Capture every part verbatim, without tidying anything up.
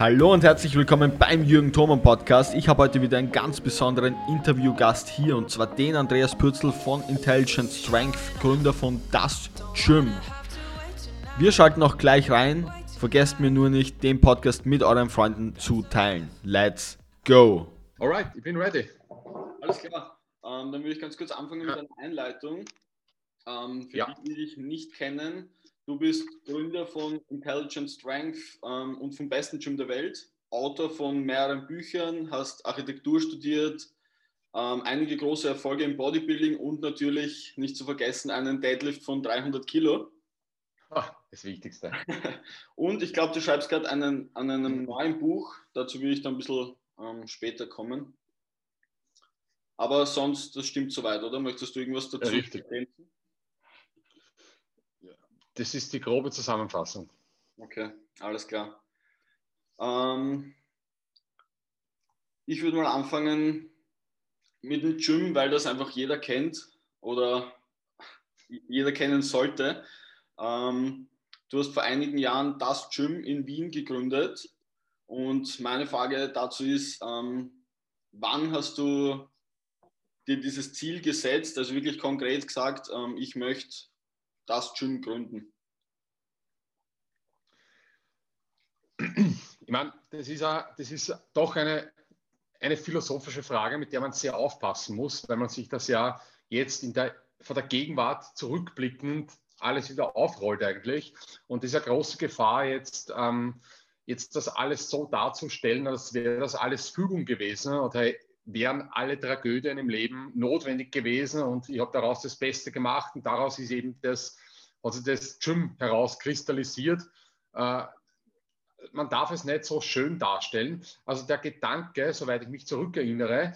Hallo und herzlich willkommen beim Jürgen Thoman Podcast. Ich habe heute wieder einen ganz besonderen Interviewgast hier und zwar den Andreas Pürzel von Intelligent Strength, Gründer von Das Gym. Wir schalten auch gleich rein. Vergesst mir nur nicht, den Podcast mit euren Freunden zu teilen. Let's go! Alright, ich bin ready. Alles klar. Ähm, dann würde ich ganz kurz anfangen mit einer Einleitung. Ähm, für ja. die, die dich nicht kennen, du bist Gründer von Intelligent Strength ähm, und vom besten Gym der Welt, Autor von mehreren Büchern, hast Architektur studiert, ähm, einige große Erfolge im Bodybuilding und natürlich, nicht zu vergessen, einen Deadlift von dreihundert Kilo. Oh, das Wichtigste. Und ich glaube, du schreibst gerade einen, an einem neuen Buch, dazu will ich dann ein bisschen ähm, später kommen. Aber sonst, das stimmt soweit, oder? Möchtest du irgendwas dazu ja, erzählen? Das ist die grobe Zusammenfassung. Okay, alles klar. Ähm, ich würde mal anfangen mit dem Gym, weil das einfach jeder kennt oder jeder kennen sollte. Ähm, du hast vor einigen Jahren das Gym in Wien gegründet und meine Frage dazu ist, ähm, wann hast du dir dieses Ziel gesetzt, also wirklich konkret gesagt, ähm, ich möchte das Gym gründen? Ich meine, das ist, a, das ist doch eine, eine philosophische Frage, mit der man sehr aufpassen muss, weil man sich das ja jetzt in der, von der Gegenwart zurückblickend alles wieder aufrollt eigentlich. Und das ist eine große Gefahr, jetzt, ähm, jetzt das alles so darzustellen, als wäre das alles Fügung gewesen und hey, wären alle Tragödien im Leben notwendig gewesen und ich habe daraus das Beste gemacht und daraus ist eben das, also das Gym herauskristallisiert. Äh, man darf es nicht so schön darstellen. Also der Gedanke, soweit ich mich zurückerinnere,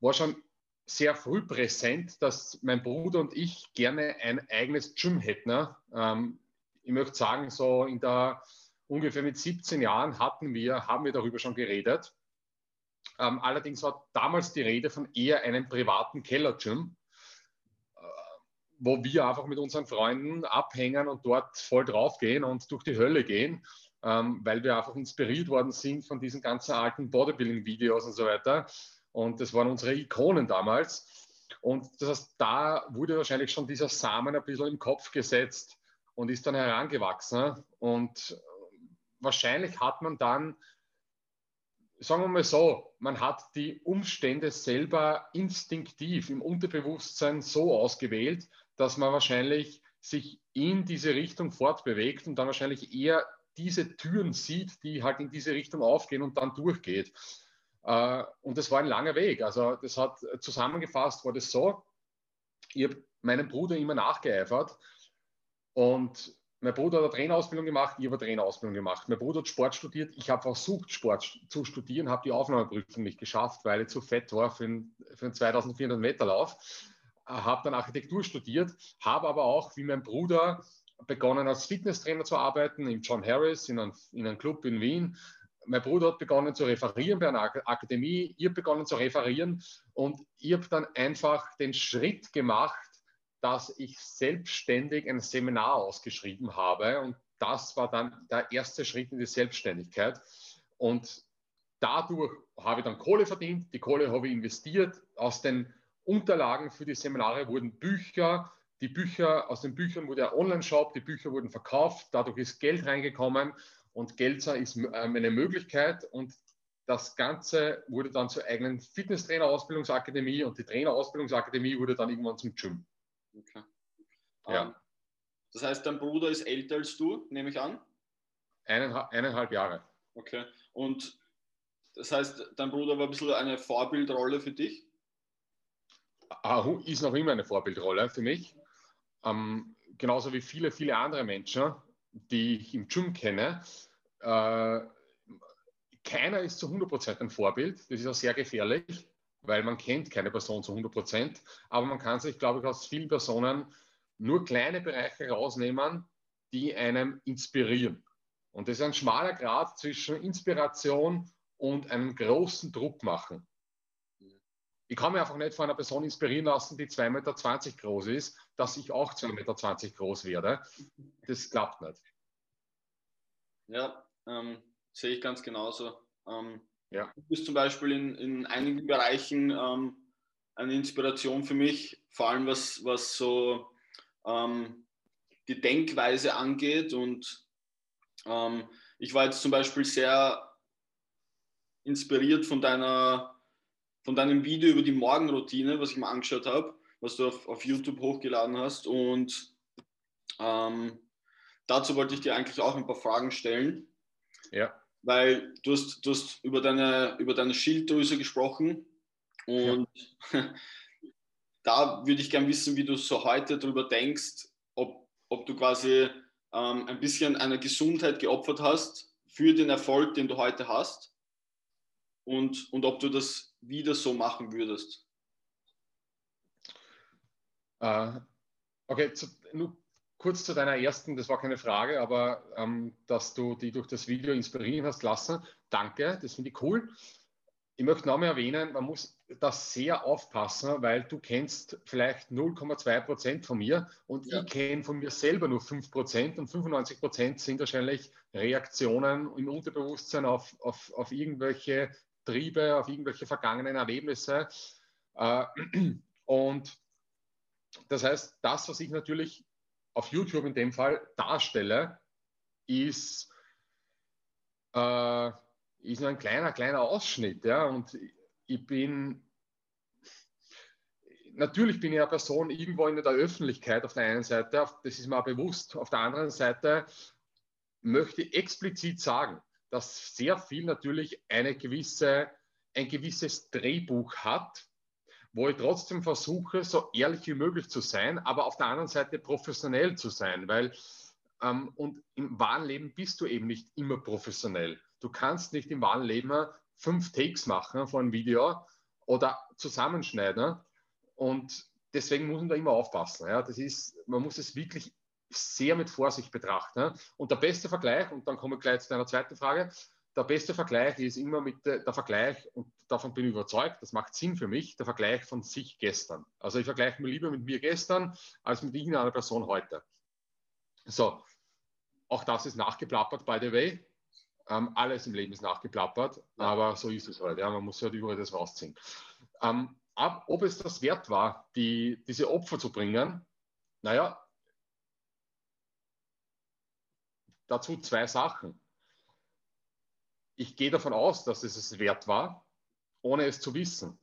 war schon sehr früh präsent, dass mein Bruder und ich gerne ein eigenes Gym hätten. Ne? Ähm, ich möchte sagen, so in der ungefähr mit siebzehn Jahren hatten wir, haben wir darüber schon geredet. Ähm, allerdings war damals die Rede von eher einem privaten Keller-Gym, äh, wo wir einfach mit unseren Freunden abhängen und dort voll drauf gehen und durch die Hölle gehen, ähm, weil wir einfach inspiriert worden sind von diesen ganzen alten Bodybuilding-Videos und so weiter. Und das waren unsere Ikonen damals. Und das heißt, da wurde wahrscheinlich schon dieser Samen ein bisschen im Kopf gesetzt und ist dann herangewachsen. Und wahrscheinlich hat man dann, sagen wir mal so, man hat die Umstände selber instinktiv im Unterbewusstsein so ausgewählt, dass man wahrscheinlich sich in diese Richtung fortbewegt und dann wahrscheinlich eher diese Türen sieht, die halt in diese Richtung aufgehen und dann durchgeht. Und das war ein langer Weg. Also das hat zusammengefasst, war das so, ich habe meinem Bruder immer nachgeeifert und mein Bruder hat eine Trainerausbildung gemacht, ich habe eine Trainerausbildung gemacht. Mein Bruder hat Sport studiert, ich habe versucht, Sport zu studieren, habe die Aufnahmeprüfung nicht geschafft, weil ich zu fett war für einen, für einen zweitausendvierhundert Meter Lauf. Habe dann Architektur studiert, habe aber auch, wie mein Bruder, begonnen als Fitnesstrainer zu arbeiten, im John Harris, in einem, in einem Club in Wien. Mein Bruder hat begonnen zu referieren bei einer Akademie, ich habe begonnen zu referieren und ich habe dann einfach den Schritt gemacht, dass ich selbstständig ein Seminar ausgeschrieben habe und das war dann der erste Schritt in die Selbstständigkeit und dadurch habe ich dann Kohle verdient, die Kohle habe ich investiert, aus den Unterlagen für die Seminare wurden Bücher, die Bücher, aus den Büchern wurde ein Online-Shop, die Bücher wurden verkauft, dadurch ist Geld reingekommen und Geld ist eine Möglichkeit und das Ganze wurde dann zur eigenen Fitness-Trainer-Ausbildungsakademie und die Trainer-Ausbildungsakademie wurde dann irgendwann zum Gym. Okay. Ja. Um, das heißt, dein Bruder ist älter als du, nehme ich an? Eineinhalb, eineinhalb Jahre. Okay. Und das heißt, dein Bruder war ein bisschen eine Vorbildrolle für dich? Ist noch immer eine Vorbildrolle für mich. Ähm, genauso wie viele, viele andere Menschen, die ich im Gym kenne. Äh, keiner ist zu hundert Prozent ein Vorbild. Das ist auch sehr gefährlich, weil man kennt keine Person zu hundert Prozent, aber man kann sich, glaube ich, aus vielen Personen nur kleine Bereiche rausnehmen, die einem inspirieren. Und das ist ein schmaler Grat zwischen Inspiration und einem großen Druck machen. Ich kann mich einfach nicht von einer Person inspirieren lassen, die zwei Komma zwanzig Meter groß ist, dass ich auch zwei Komma zwanzig Meter groß werde. Das klappt nicht. Ja, ähm, sehe ich ganz genauso. Ähm, ja. Du bist zum Beispiel in, in einigen Bereichen ähm, eine Inspiration für mich, vor allem was, was so ähm, die Denkweise angeht. Und ähm, ich war jetzt zum Beispiel sehr inspiriert von, deiner, von deinem Video über die Morgenroutine, was ich mir angeschaut habe, was du auf, auf YouTube hochgeladen hast. Und ähm, dazu wollte ich dir eigentlich auch ein paar Fragen stellen. Ja. Weil du hast, du hast über, deine, über deine Schilddrüse gesprochen. Und ja. Da würde ich gerne wissen, wie du so heute darüber denkst, ob, ob du quasi ähm, ein bisschen einer Gesundheit geopfert hast für den Erfolg, den du heute hast, und, und ob du das wieder so machen würdest. Äh, okay, zu, nur kurz zu deiner ersten, das war keine Frage, aber ähm, dass du die durch das Video inspirieren hast lassen, danke, das finde ich cool. Ich möchte noch mal erwähnen, man muss da sehr aufpassen, weil du kennst vielleicht null Komma zwei Prozent von mir und ja. Ich kenne von mir selber nur fünf Prozent und fünfundneunzig Prozent sind wahrscheinlich Reaktionen im Unterbewusstsein auf, auf, auf irgendwelche Triebe, auf irgendwelche vergangenen Erlebnisse. Und das heißt, das, was ich natürlich auf YouTube in dem Fall darstelle, ist... Äh, ist nur ein kleiner, kleiner Ausschnitt. Ja? Und ich bin, natürlich bin ich eine Person irgendwo in der Öffentlichkeit auf der einen Seite, auf, das ist mir auch bewusst, auf der anderen Seite möchte ich explizit sagen, dass sehr viel natürlich eine gewisse, ein gewisses Drehbuch hat, wo ich trotzdem versuche, so ehrlich wie möglich zu sein, aber auf der anderen Seite professionell zu sein, weil ähm, und im wahren Leben bist du eben nicht immer professionell. Du kannst nicht im wahren Leben fünf Takes machen von einem Video oder zusammenschneiden. Und deswegen muss man da immer aufpassen. Ja? Das ist, man muss es wirklich sehr mit Vorsicht betrachten. Und der beste Vergleich, und dann komme ich gleich zu deiner zweiten Frage, der beste Vergleich ist immer mit der, der Vergleich, und davon bin ich überzeugt, das macht Sinn für mich, der Vergleich von sich gestern. Also ich vergleiche mich lieber mit mir gestern als mit irgendeiner Person heute. So, auch das ist nachgeplappert, by the way. Ähm, alles im Leben ist nachgeplappert, ja. Aber so ist es halt. Ja. Man muss halt überall das rausziehen. Ähm, ab, ob es das wert war, die, diese Opfer zu bringen, naja, dazu zwei Sachen. Ich gehe davon aus, dass es es wert war, ohne es zu wissen,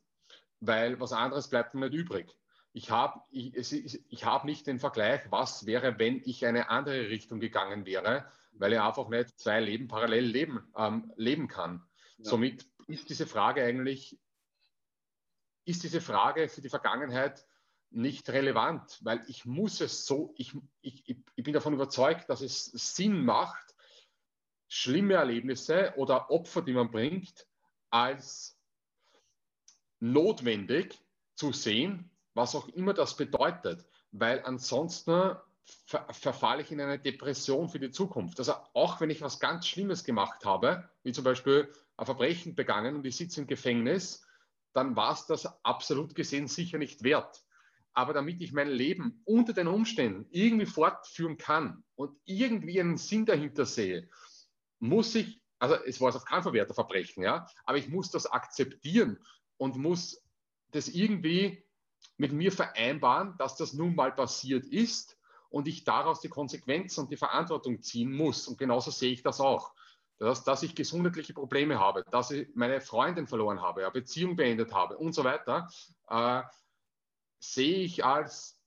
weil was anderes bleibt mir nicht übrig. Ich habe ich, ich, ich hab nicht den Vergleich, was wäre, wenn ich eine andere Richtung gegangen wäre, weil er einfach nicht zwei Leben parallel leben, ähm, leben kann. Ja. Somit ist diese Frage eigentlich, ist diese Frage für die Vergangenheit nicht relevant, weil ich muss es so, ich, ich, ich bin davon überzeugt, dass es Sinn macht, schlimme Erlebnisse oder Opfer, die man bringt, als notwendig zu sehen, was auch immer das bedeutet, weil ansonsten Ver, verfalle ich in eine Depression für die Zukunft. Also auch wenn ich was ganz Schlimmes gemacht habe, wie zum Beispiel ein Verbrechen begangen und ich sitze im Gefängnis, dann war es das absolut gesehen sicher nicht wert. Aber damit ich mein Leben unter den Umständen irgendwie fortführen kann und irgendwie einen Sinn dahinter sehe, muss ich, also es war es auf keinen Fall wert, ein Verbrechen, ja, aber ich muss das akzeptieren und muss das irgendwie mit mir vereinbaren, dass das nun mal passiert ist, und ich daraus die Konsequenzen und die Verantwortung ziehen muss. Und genauso sehe ich das auch. Dass, dass ich gesundheitliche Probleme habe, dass ich meine Freundin verloren habe, eine Beziehung beendet habe und so weiter, äh, sehe ich als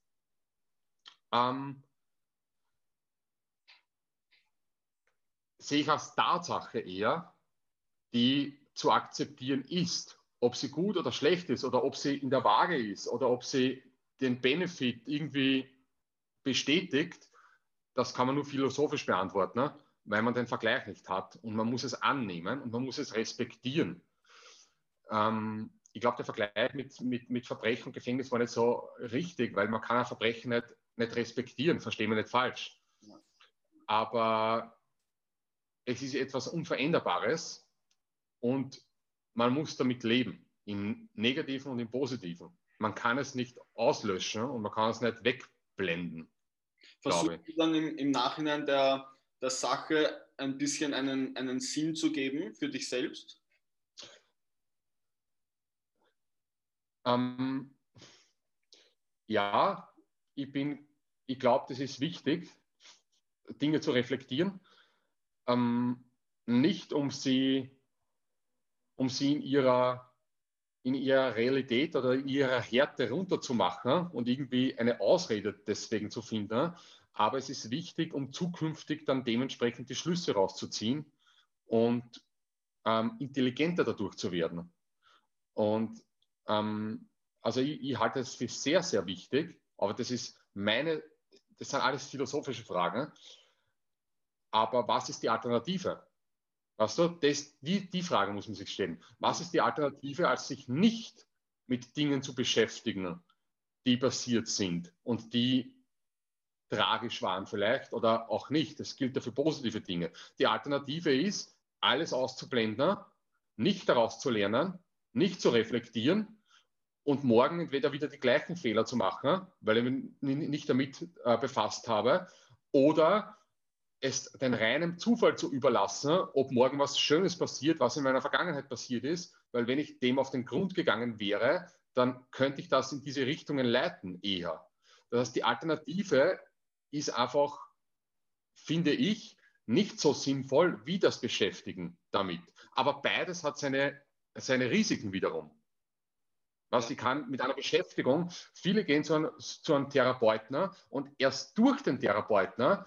ähm, sehe ich als Tatsache eher, die zu akzeptieren ist. Ob sie gut oder schlecht ist oder ob sie in der Waage ist oder ob sie den Benefit irgendwie bestätigt, das kann man nur philosophisch beantworten, ne? Weil man den Vergleich nicht hat und man muss es annehmen und man muss es respektieren. Ähm, ich glaube, der Vergleich mit, mit, mit Verbrechen und Gefängnis war nicht so richtig, weil man kann ein Verbrechen nicht, nicht respektieren, verstehen wir nicht falsch. Aber es ist etwas Unveränderbares und man muss damit leben, im Negativen und im Positiven. Man kann es nicht auslöschen und man kann es nicht wegblenden. Versuchst du dann im, im Nachhinein der, der Sache ein bisschen einen, einen Sinn zu geben für dich selbst? Ähm, ja, ich bin, ich glaube, das ist wichtig, Dinge zu reflektieren. Ähm, nicht um sie, um sie in ihrer, in ihrer Realität oder in ihrer Härte runterzumachen und irgendwie eine Ausrede deswegen zu finden. Aber es ist wichtig, um zukünftig dann dementsprechend die Schlüsse rauszuziehen und ähm, intelligenter dadurch zu werden. Und ähm, also ich, ich halte es für sehr, sehr wichtig, aber das ist meine, das sind alles philosophische Fragen. Aber was ist die Alternative? Weißt du, das, die, die Frage muss man sich stellen. Was ist die Alternative, als sich nicht mit Dingen zu beschäftigen, die passiert sind und die tragisch waren vielleicht oder auch nicht? Das gilt ja für positive Dinge. Die Alternative ist, alles auszublenden, nicht daraus zu lernen, nicht zu reflektieren und morgen entweder wieder die gleichen Fehler zu machen, weil ich mich nicht damit äh, befasst habe, oder es den reinen Zufall zu überlassen, ob morgen was Schönes passiert, was in meiner Vergangenheit passiert ist, weil wenn ich dem auf den Grund gegangen wäre, dann könnte ich das in diese Richtungen leiten eher. Das heißt, die Alternative ist einfach, finde ich, nicht so sinnvoll wie das Beschäftigen damit. Aber beides hat seine, seine Risiken wiederum. Was ich kann mit einer Beschäftigung, viele gehen zu einem, zu einem Therapeuten und erst durch den Therapeuten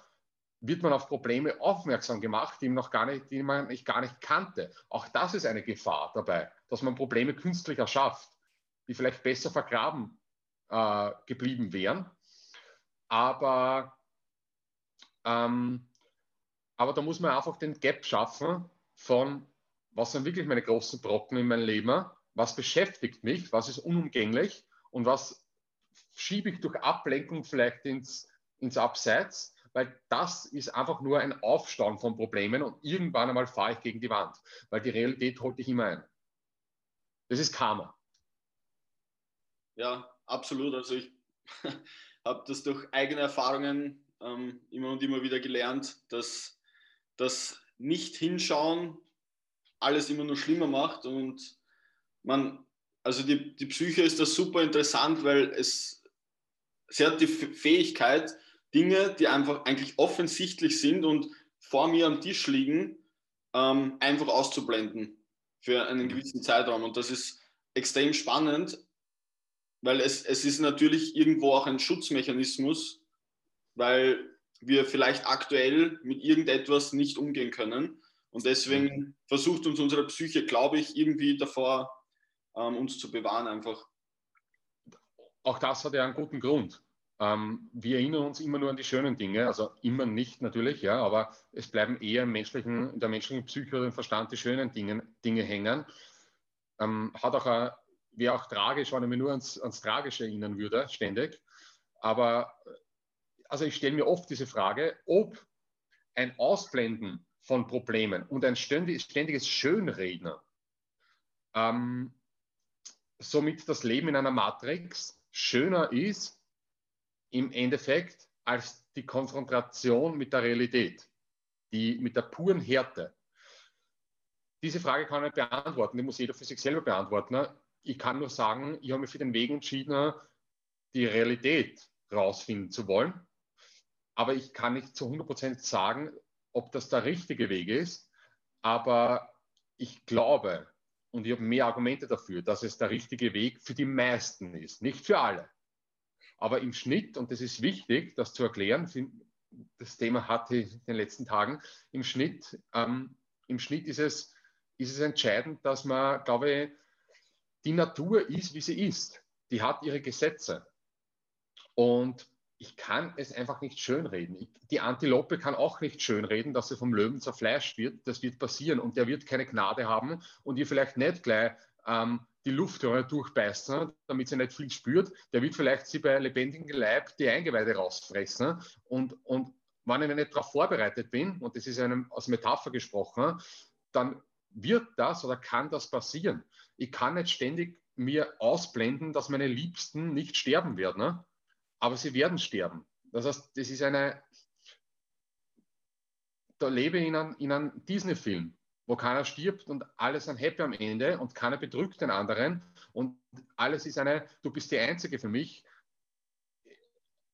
wird man auf Probleme aufmerksam gemacht, die man noch gar nicht, die man gar nicht kannte. Auch das ist eine Gefahr dabei, dass man Probleme künstlich erschafft, die vielleicht besser vergraben äh, geblieben wären. Aber, ähm, aber da muss man einfach den Gap schaffen von, was sind wirklich meine großen Brocken in meinem Leben, was beschäftigt mich, was ist unumgänglich und was schiebe ich durch Ablenkung vielleicht ins, ins Abseits, weil das ist einfach nur ein Aufstauen von Problemen und irgendwann einmal fahre ich gegen die Wand, weil die Realität holt dich immer ein. Das ist Karma. Ja, absolut. Also ich habe das durch eigene Erfahrungen ähm, immer und immer wieder gelernt, dass das Nicht-Hinschauen alles immer nur schlimmer macht und man, also die, die Psyche ist das super interessant, weil es, sie hat die Fähigkeit, Dinge, die einfach eigentlich offensichtlich sind und vor mir am Tisch liegen, ähm, einfach auszublenden für einen gewissen Zeitraum. Und das ist extrem spannend, weil es, es ist natürlich irgendwo auch ein Schutzmechanismus, weil wir vielleicht aktuell mit irgendetwas nicht umgehen können. Und deswegen versucht uns unsere Psyche, glaube ich, irgendwie davor, ähm, uns zu bewahren einfach. Auch das hat ja einen guten Grund. Ähm, wir erinnern uns immer nur an die schönen Dinge, also immer nicht natürlich, ja, aber es bleiben eher im menschlichen, in der menschlichen Psyche oder im Verstand die schönen Dinge, Dinge hängen. Ähm, hat auch ein, wäre auch tragisch, wenn ich mich nur ans, ans Tragische erinnern würde, ständig. Aber also ich stelle mir oft diese Frage, ob ein Ausblenden von Problemen und ein ständiges, ständiges Schönreden ähm, somit das Leben in einer Matrix schöner ist, im Endeffekt als die Konfrontation mit der Realität, die mit der puren Härte. Diese Frage kann ich beantworten, die muss jeder für sich selber beantworten. Ich kann nur sagen, ich habe mich für den Weg entschieden, die Realität rausfinden zu wollen, aber ich kann nicht zu hundert Prozent sagen, ob das der richtige Weg ist, aber ich glaube, und ich habe mehr Argumente dafür, dass es der richtige Weg für die meisten ist, nicht für alle. Aber im Schnitt, und das ist wichtig, das zu erklären, das Thema hatte ich in den letzten Tagen, im Schnitt, ähm, im Schnitt ist es, ist es entscheidend, dass man, glaube ich, die Natur ist, wie sie ist. Die hat ihre Gesetze. Und ich kann es einfach nicht schönreden. Ich, die Antilope kann auch nicht schönreden, dass sie vom Löwen zerfleischt wird. Das wird passieren und der wird keine Gnade haben und ihr vielleicht nicht gleich ähm, die Luftröhre durchbeißen, damit sie nicht viel spürt. Der wird vielleicht sie bei lebendigem Leib die Eingeweide rausfressen. Und, und wenn ich nicht darauf vorbereitet bin, und das ist einem als Metapher gesprochen, dann wird das oder kann das passieren. Ich kann nicht ständig mir ausblenden, dass meine Liebsten nicht sterben werden, ne? Aber sie werden sterben. Das heißt, das ist eine, da lebe ich in einem, in einem Disney-Film, wo keiner stirbt und alle sind happy am Ende und keiner bedrückt den anderen und alles ist eine, du bist die Einzige für mich.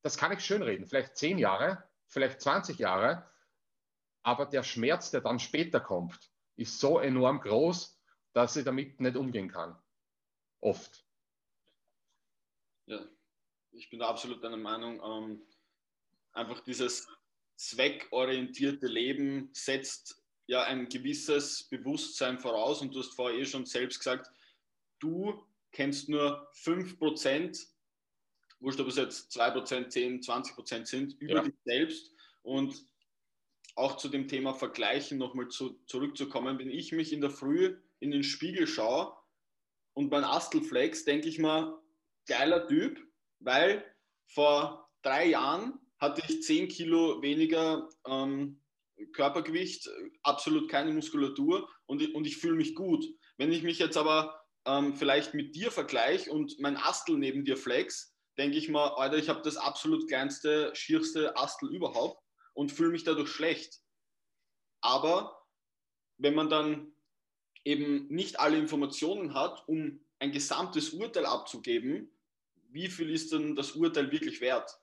Das kann ich schönreden, vielleicht zehn Jahre, vielleicht zwanzig Jahre, aber der Schmerz, der dann später kommt, ist so enorm groß, dass ich damit nicht umgehen kann. Oft. Ja, ich bin da absolut einer Meinung, ähm, einfach dieses zweckorientierte Leben setzt ja ein gewisses Bewusstsein voraus und du hast vorher eh schon selbst gesagt, du kennst nur fünf Prozent, wurscht, ob es jetzt zwei Prozent, zehn Prozent, zwanzig Prozent sind, über ja. dich selbst. Und auch zu dem Thema Vergleichen nochmal zu, zurückzukommen, wenn ich mich in der Früh in den Spiegel schaue und mein Astel flex, denke ich mal, geiler Typ, weil vor drei Jahren hatte ich zehn Kilo weniger ähm, Körpergewicht, absolut keine Muskulatur und, und ich fühle mich gut. Wenn ich mich jetzt aber ähm, vielleicht mit dir vergleiche und mein Astel neben dir flex, denke ich mal, Alter, ich habe das absolut kleinste, schierste Astel überhaupt und fühle mich dadurch schlecht. Aber wenn man dann eben nicht alle Informationen hat, um ein gesamtes Urteil abzugeben, wie viel ist denn das Urteil wirklich wert?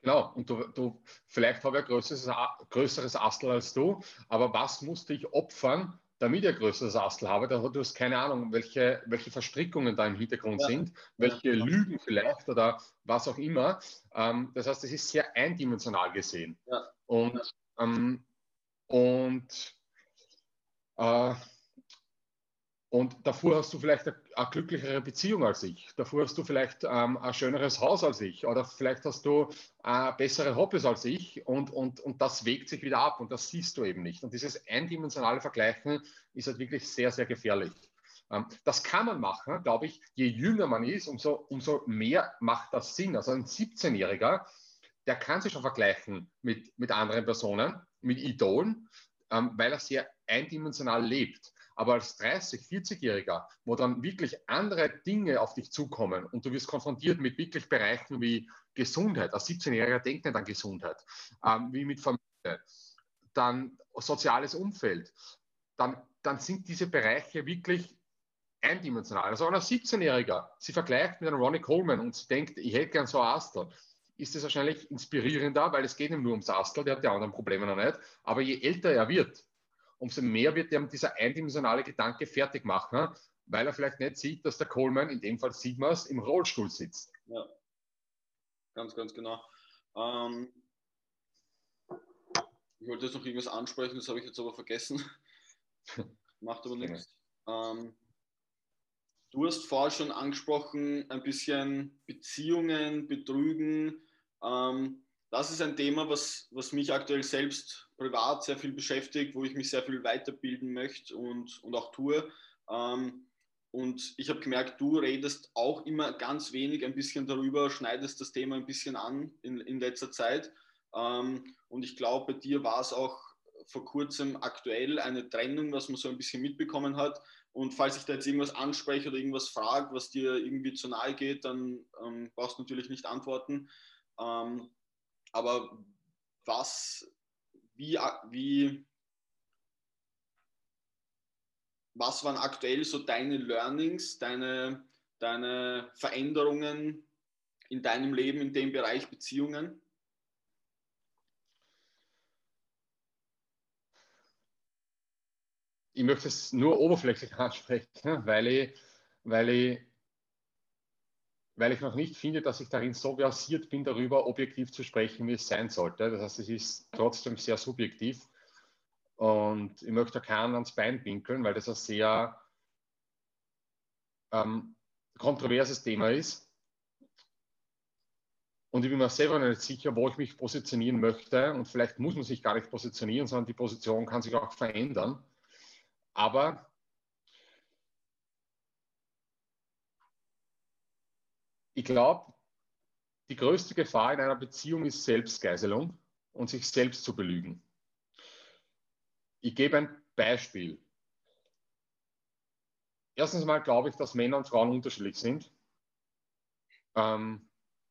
Genau, und du, du vielleicht habe ich ein größeres, größeres Astel als du, aber was musste ich opfern, damit ich ein größeres Astel habe? Da du hast keine Ahnung, welche, welche Verstrickungen da im Hintergrund ja. sind, welche ja. Lügen vielleicht oder was auch immer. Ähm, das heißt, es ist sehr eindimensional gesehen. Ja. Und, ähm, und, äh, und davor hast du vielleicht eine, eine glücklichere Beziehung als ich. Davor hast du vielleicht ähm, ein schöneres Haus als ich. Oder vielleicht hast du äh, bessere Hobbys als ich. Und, und, und das wägt sich wieder ab. Und das siehst du eben nicht. Und dieses eindimensionale Vergleichen ist halt wirklich sehr, sehr gefährlich. Ähm, das kann man machen, glaube ich. Je jünger man ist, umso, umso mehr macht das Sinn. Also ein siebzehnjähriger, der kann sich schon vergleichen mit, mit anderen Personen, mit Idolen, ähm, weil er sehr eindimensional lebt. Aber als dreißig-, vierzigjähriger, wo dann wirklich andere Dinge auf dich zukommen und du wirst konfrontiert mit wirklich Bereichen wie Gesundheit, als siebzehnjähriger denkt nicht an Gesundheit, ähm, wie mit Familie, dann soziales Umfeld, dann, dann sind diese Bereiche wirklich eindimensional. Also wenn ein siebzehnjähriger sie vergleicht mit einem Ronnie Coleman und sie denkt, ich hätte gern so ein Astel, ist das wahrscheinlich inspirierender, weil es geht ihm nur ums Astel, der hat die anderen Probleme noch nicht. Aber je älter er wird, umso mehr wird ihm dieser eindimensionale Gedanke fertig machen, weil er vielleicht nicht sieht, dass der Coleman, in dem Fall sieht man es, im Rollstuhl sitzt. Ja, ganz, ganz genau. Ähm, ich wollte jetzt noch irgendwas ansprechen, das habe ich jetzt aber vergessen. Macht aber nichts. Ähm, du hast vorher schon angesprochen, ein bisschen Beziehungen, Betrügen. Ähm, Das ist ein Thema, was, was mich aktuell selbst privat sehr viel beschäftigt, wo ich mich sehr viel weiterbilden möchte und, und auch tue. Ähm, und ich habe gemerkt, du redest auch immer ganz wenig ein bisschen darüber, schneidest das Thema ein bisschen an in, in letzter Zeit. Ähm, und ich glaube, bei dir war es auch vor kurzem aktuell eine Trennung, was man so ein bisschen mitbekommen hat. Und falls ich da jetzt irgendwas anspreche oder irgendwas frage, was dir irgendwie zu nahe geht, dann ähm, brauchst du natürlich nicht antworten. Ähm, Aber was, wie, wie, was waren aktuell so deine Learnings, deine, deine Veränderungen in deinem Leben, in dem Bereich Beziehungen? Ich möchte es nur oberflächlich ansprechen, weil ich, weil ich weil ich noch nicht finde, dass ich darin so versiert bin, darüber objektiv zu sprechen, wie es sein sollte. Das heißt, es ist trotzdem sehr subjektiv und ich möchte keinen ans Bein pinkeln, weil das ein sehr ähm, kontroverses Thema ist und ich bin mir selber nicht sicher, wo ich mich positionieren möchte und vielleicht muss man sich gar nicht positionieren, sondern die Position kann sich auch verändern. Aber ich glaube, die größte Gefahr in einer Beziehung ist Selbstgeißelung und sich selbst zu belügen. Ich gebe ein Beispiel. Erstens mal glaube ich, dass Männer und Frauen unterschiedlich sind. Ähm,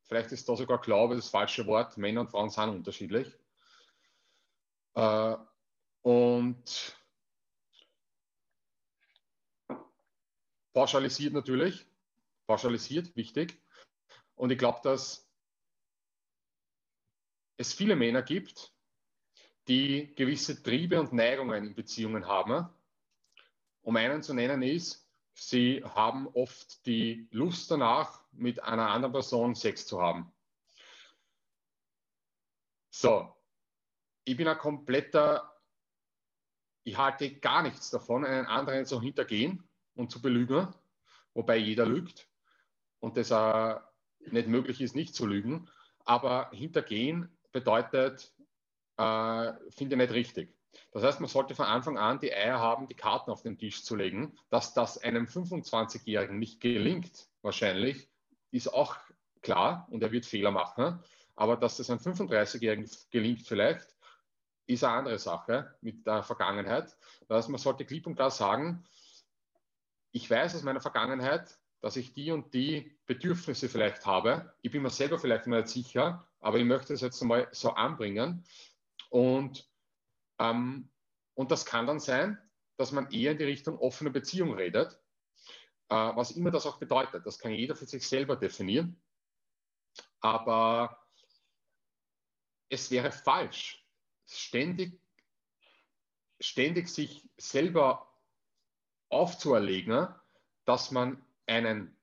vielleicht ist da sogar Glaube das falsche Wort. Männer und Frauen sind unterschiedlich. Äh, und pauschalisiert natürlich, pauschalisiert, wichtig. Und ich glaube, dass es viele Männer gibt, die gewisse Triebe und Neigungen in Beziehungen haben. Um einen zu nennen ist, sie haben oft die Lust danach, mit einer anderen Person Sex zu haben. So, ich bin ein kompletter, ich halte gar nichts davon, einen anderen zu hintergehen und zu belügen, wobei jeder lügt und das auch nicht möglich ist, nicht zu lügen. Aber hintergehen bedeutet, äh, finde ich nicht richtig. Das heißt, man sollte von Anfang an die Eier haben, die Karten auf den Tisch zu legen. Dass das einem fünfundzwanzigjährigen nicht gelingt, wahrscheinlich, ist auch klar und er wird Fehler machen. Aber dass das einem fünfunddreißigjährigen gelingt vielleicht, ist eine andere Sache mit der Vergangenheit. Das heißt, man sollte klipp und klar sagen, ich weiß aus meiner Vergangenheit, dass ich die und die Bedürfnisse vielleicht habe. Ich bin mir selber vielleicht nicht sicher, aber ich möchte es jetzt mal so anbringen. Und, ähm, und das kann dann sein, dass man eher in die Richtung offene Beziehung redet, äh, was immer das auch bedeutet. Das kann jeder für sich selber definieren. Aber es wäre falsch, ständig, ständig sich selber aufzuerlegen, dass man einen,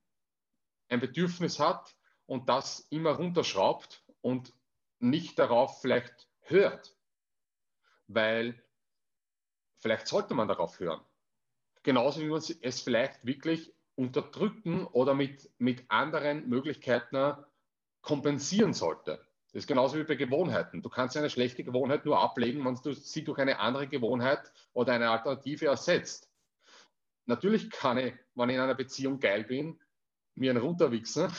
ein Bedürfnis hat und das immer runterschraubt und nicht darauf vielleicht hört, weil vielleicht sollte man darauf hören. Genauso wie man es vielleicht wirklich unterdrücken oder mit, mit anderen Möglichkeiten kompensieren sollte. Das ist genauso wie bei Gewohnheiten. Du kannst eine schlechte Gewohnheit nur ablegen, wenn du sie durch eine andere Gewohnheit oder eine Alternative ersetzt. Natürlich kann ich, wenn ich in einer Beziehung geil bin, mir einen runterwichsen,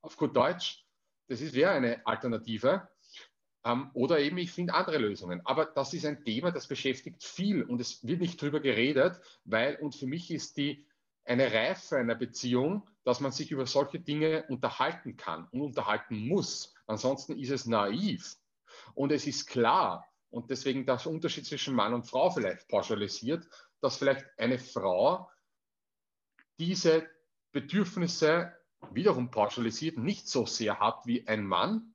auf gut Deutsch. Das wäre eine Alternative. Ähm, oder eben, ich finde andere Lösungen. Aber das ist ein Thema, das beschäftigt viel und es wird nicht drüber geredet, weil, und für mich ist die eine Reife einer Beziehung, dass man sich über solche Dinge unterhalten kann und unterhalten muss. Ansonsten ist es naiv. Und es ist klar, und deswegen das Unterschied zwischen Mann und Frau vielleicht pauschalisiert, dass vielleicht eine Frau diese Bedürfnisse wiederum pauschalisiert nicht so sehr hat wie ein Mann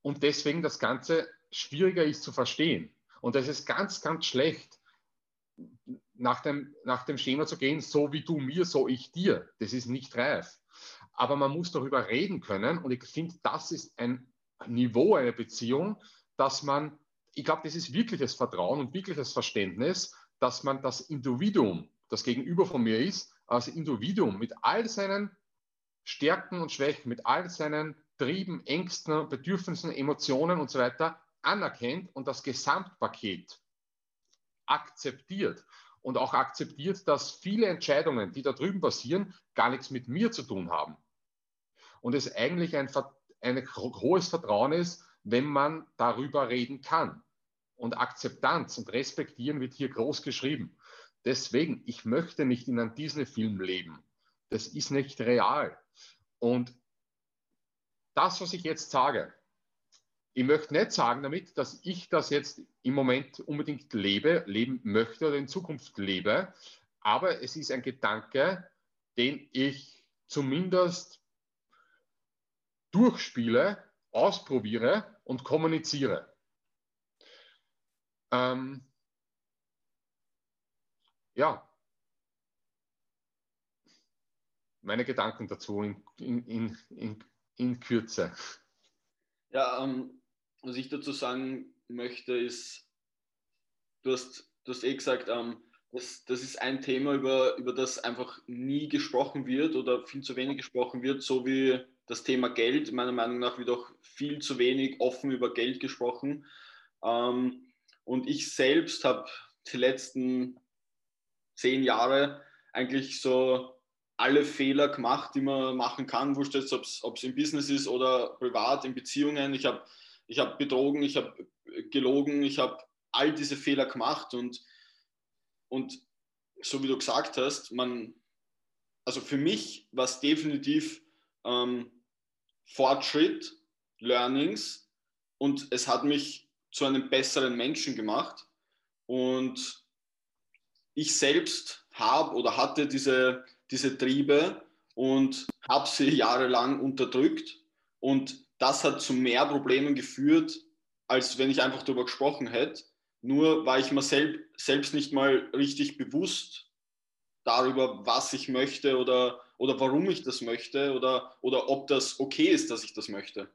und deswegen das Ganze schwieriger ist zu verstehen. Und das ist ganz, ganz schlecht, nach dem, nach dem Schema zu gehen, so wie du mir, so ich dir. Das ist nicht reif. Aber man muss darüber reden können und ich finde, das ist ein Niveau einer Beziehung, dass man, ich glaube, das ist wirkliches Vertrauen und wirkliches Verständnis, dass man das Individuum, das gegenüber von mir ist, als Individuum mit all seinen Stärken und Schwächen, mit all seinen Trieben, Ängsten, Bedürfnissen, Emotionen und so weiter anerkennt und das Gesamtpaket akzeptiert und auch akzeptiert, dass viele Entscheidungen, die da drüben passieren, gar nichts mit mir zu tun haben. Und es eigentlich ein, ein hohes Vertrauen ist, wenn man darüber reden kann. Und Akzeptanz und Respektieren wird hier groß geschrieben. Deswegen, ich möchte nicht in einem Disney-Film leben. Das ist nicht real. Und das, was ich jetzt sage, ich möchte nicht sagen damit, dass ich das jetzt im Moment unbedingt lebe, leben möchte oder in Zukunft lebe, aber es ist ein Gedanke, den ich zumindest durchspiele, ausprobiere und kommuniziere. Ähm, ja, meine Gedanken dazu in, in, in, in, in Kürze. Ja, ähm, was ich dazu sagen möchte, ist, du hast, du hast eh gesagt, ähm, das, das ist ein Thema, über, über das einfach nie gesprochen wird oder viel zu wenig gesprochen wird, so wie das Thema Geld. Meiner Meinung nach wird auch viel zu wenig offen über Geld gesprochen. Ähm, und ich selbst habe die letzten zehn Jahre eigentlich so alle Fehler gemacht, die man machen kann, wurscht jetzt, ob es im Business ist oder privat, in Beziehungen. Ich habe ich hab betrogen, ich habe gelogen, ich habe all diese Fehler gemacht und, und so wie du gesagt hast, man, also für mich war es definitiv ähm, Fortschritt, Learnings und es hat mich zu einem besseren Menschen gemacht Und ich selbst habe oder hatte diese, diese Triebe und habe sie jahrelang unterdrückt. Und das hat zu mehr Problemen geführt, als wenn ich einfach darüber gesprochen hätte. Nur war ich mir selb, selbst nicht mal richtig bewusst darüber, was ich möchte oder, oder warum ich das möchte oder, oder ob das okay ist, dass ich das möchte.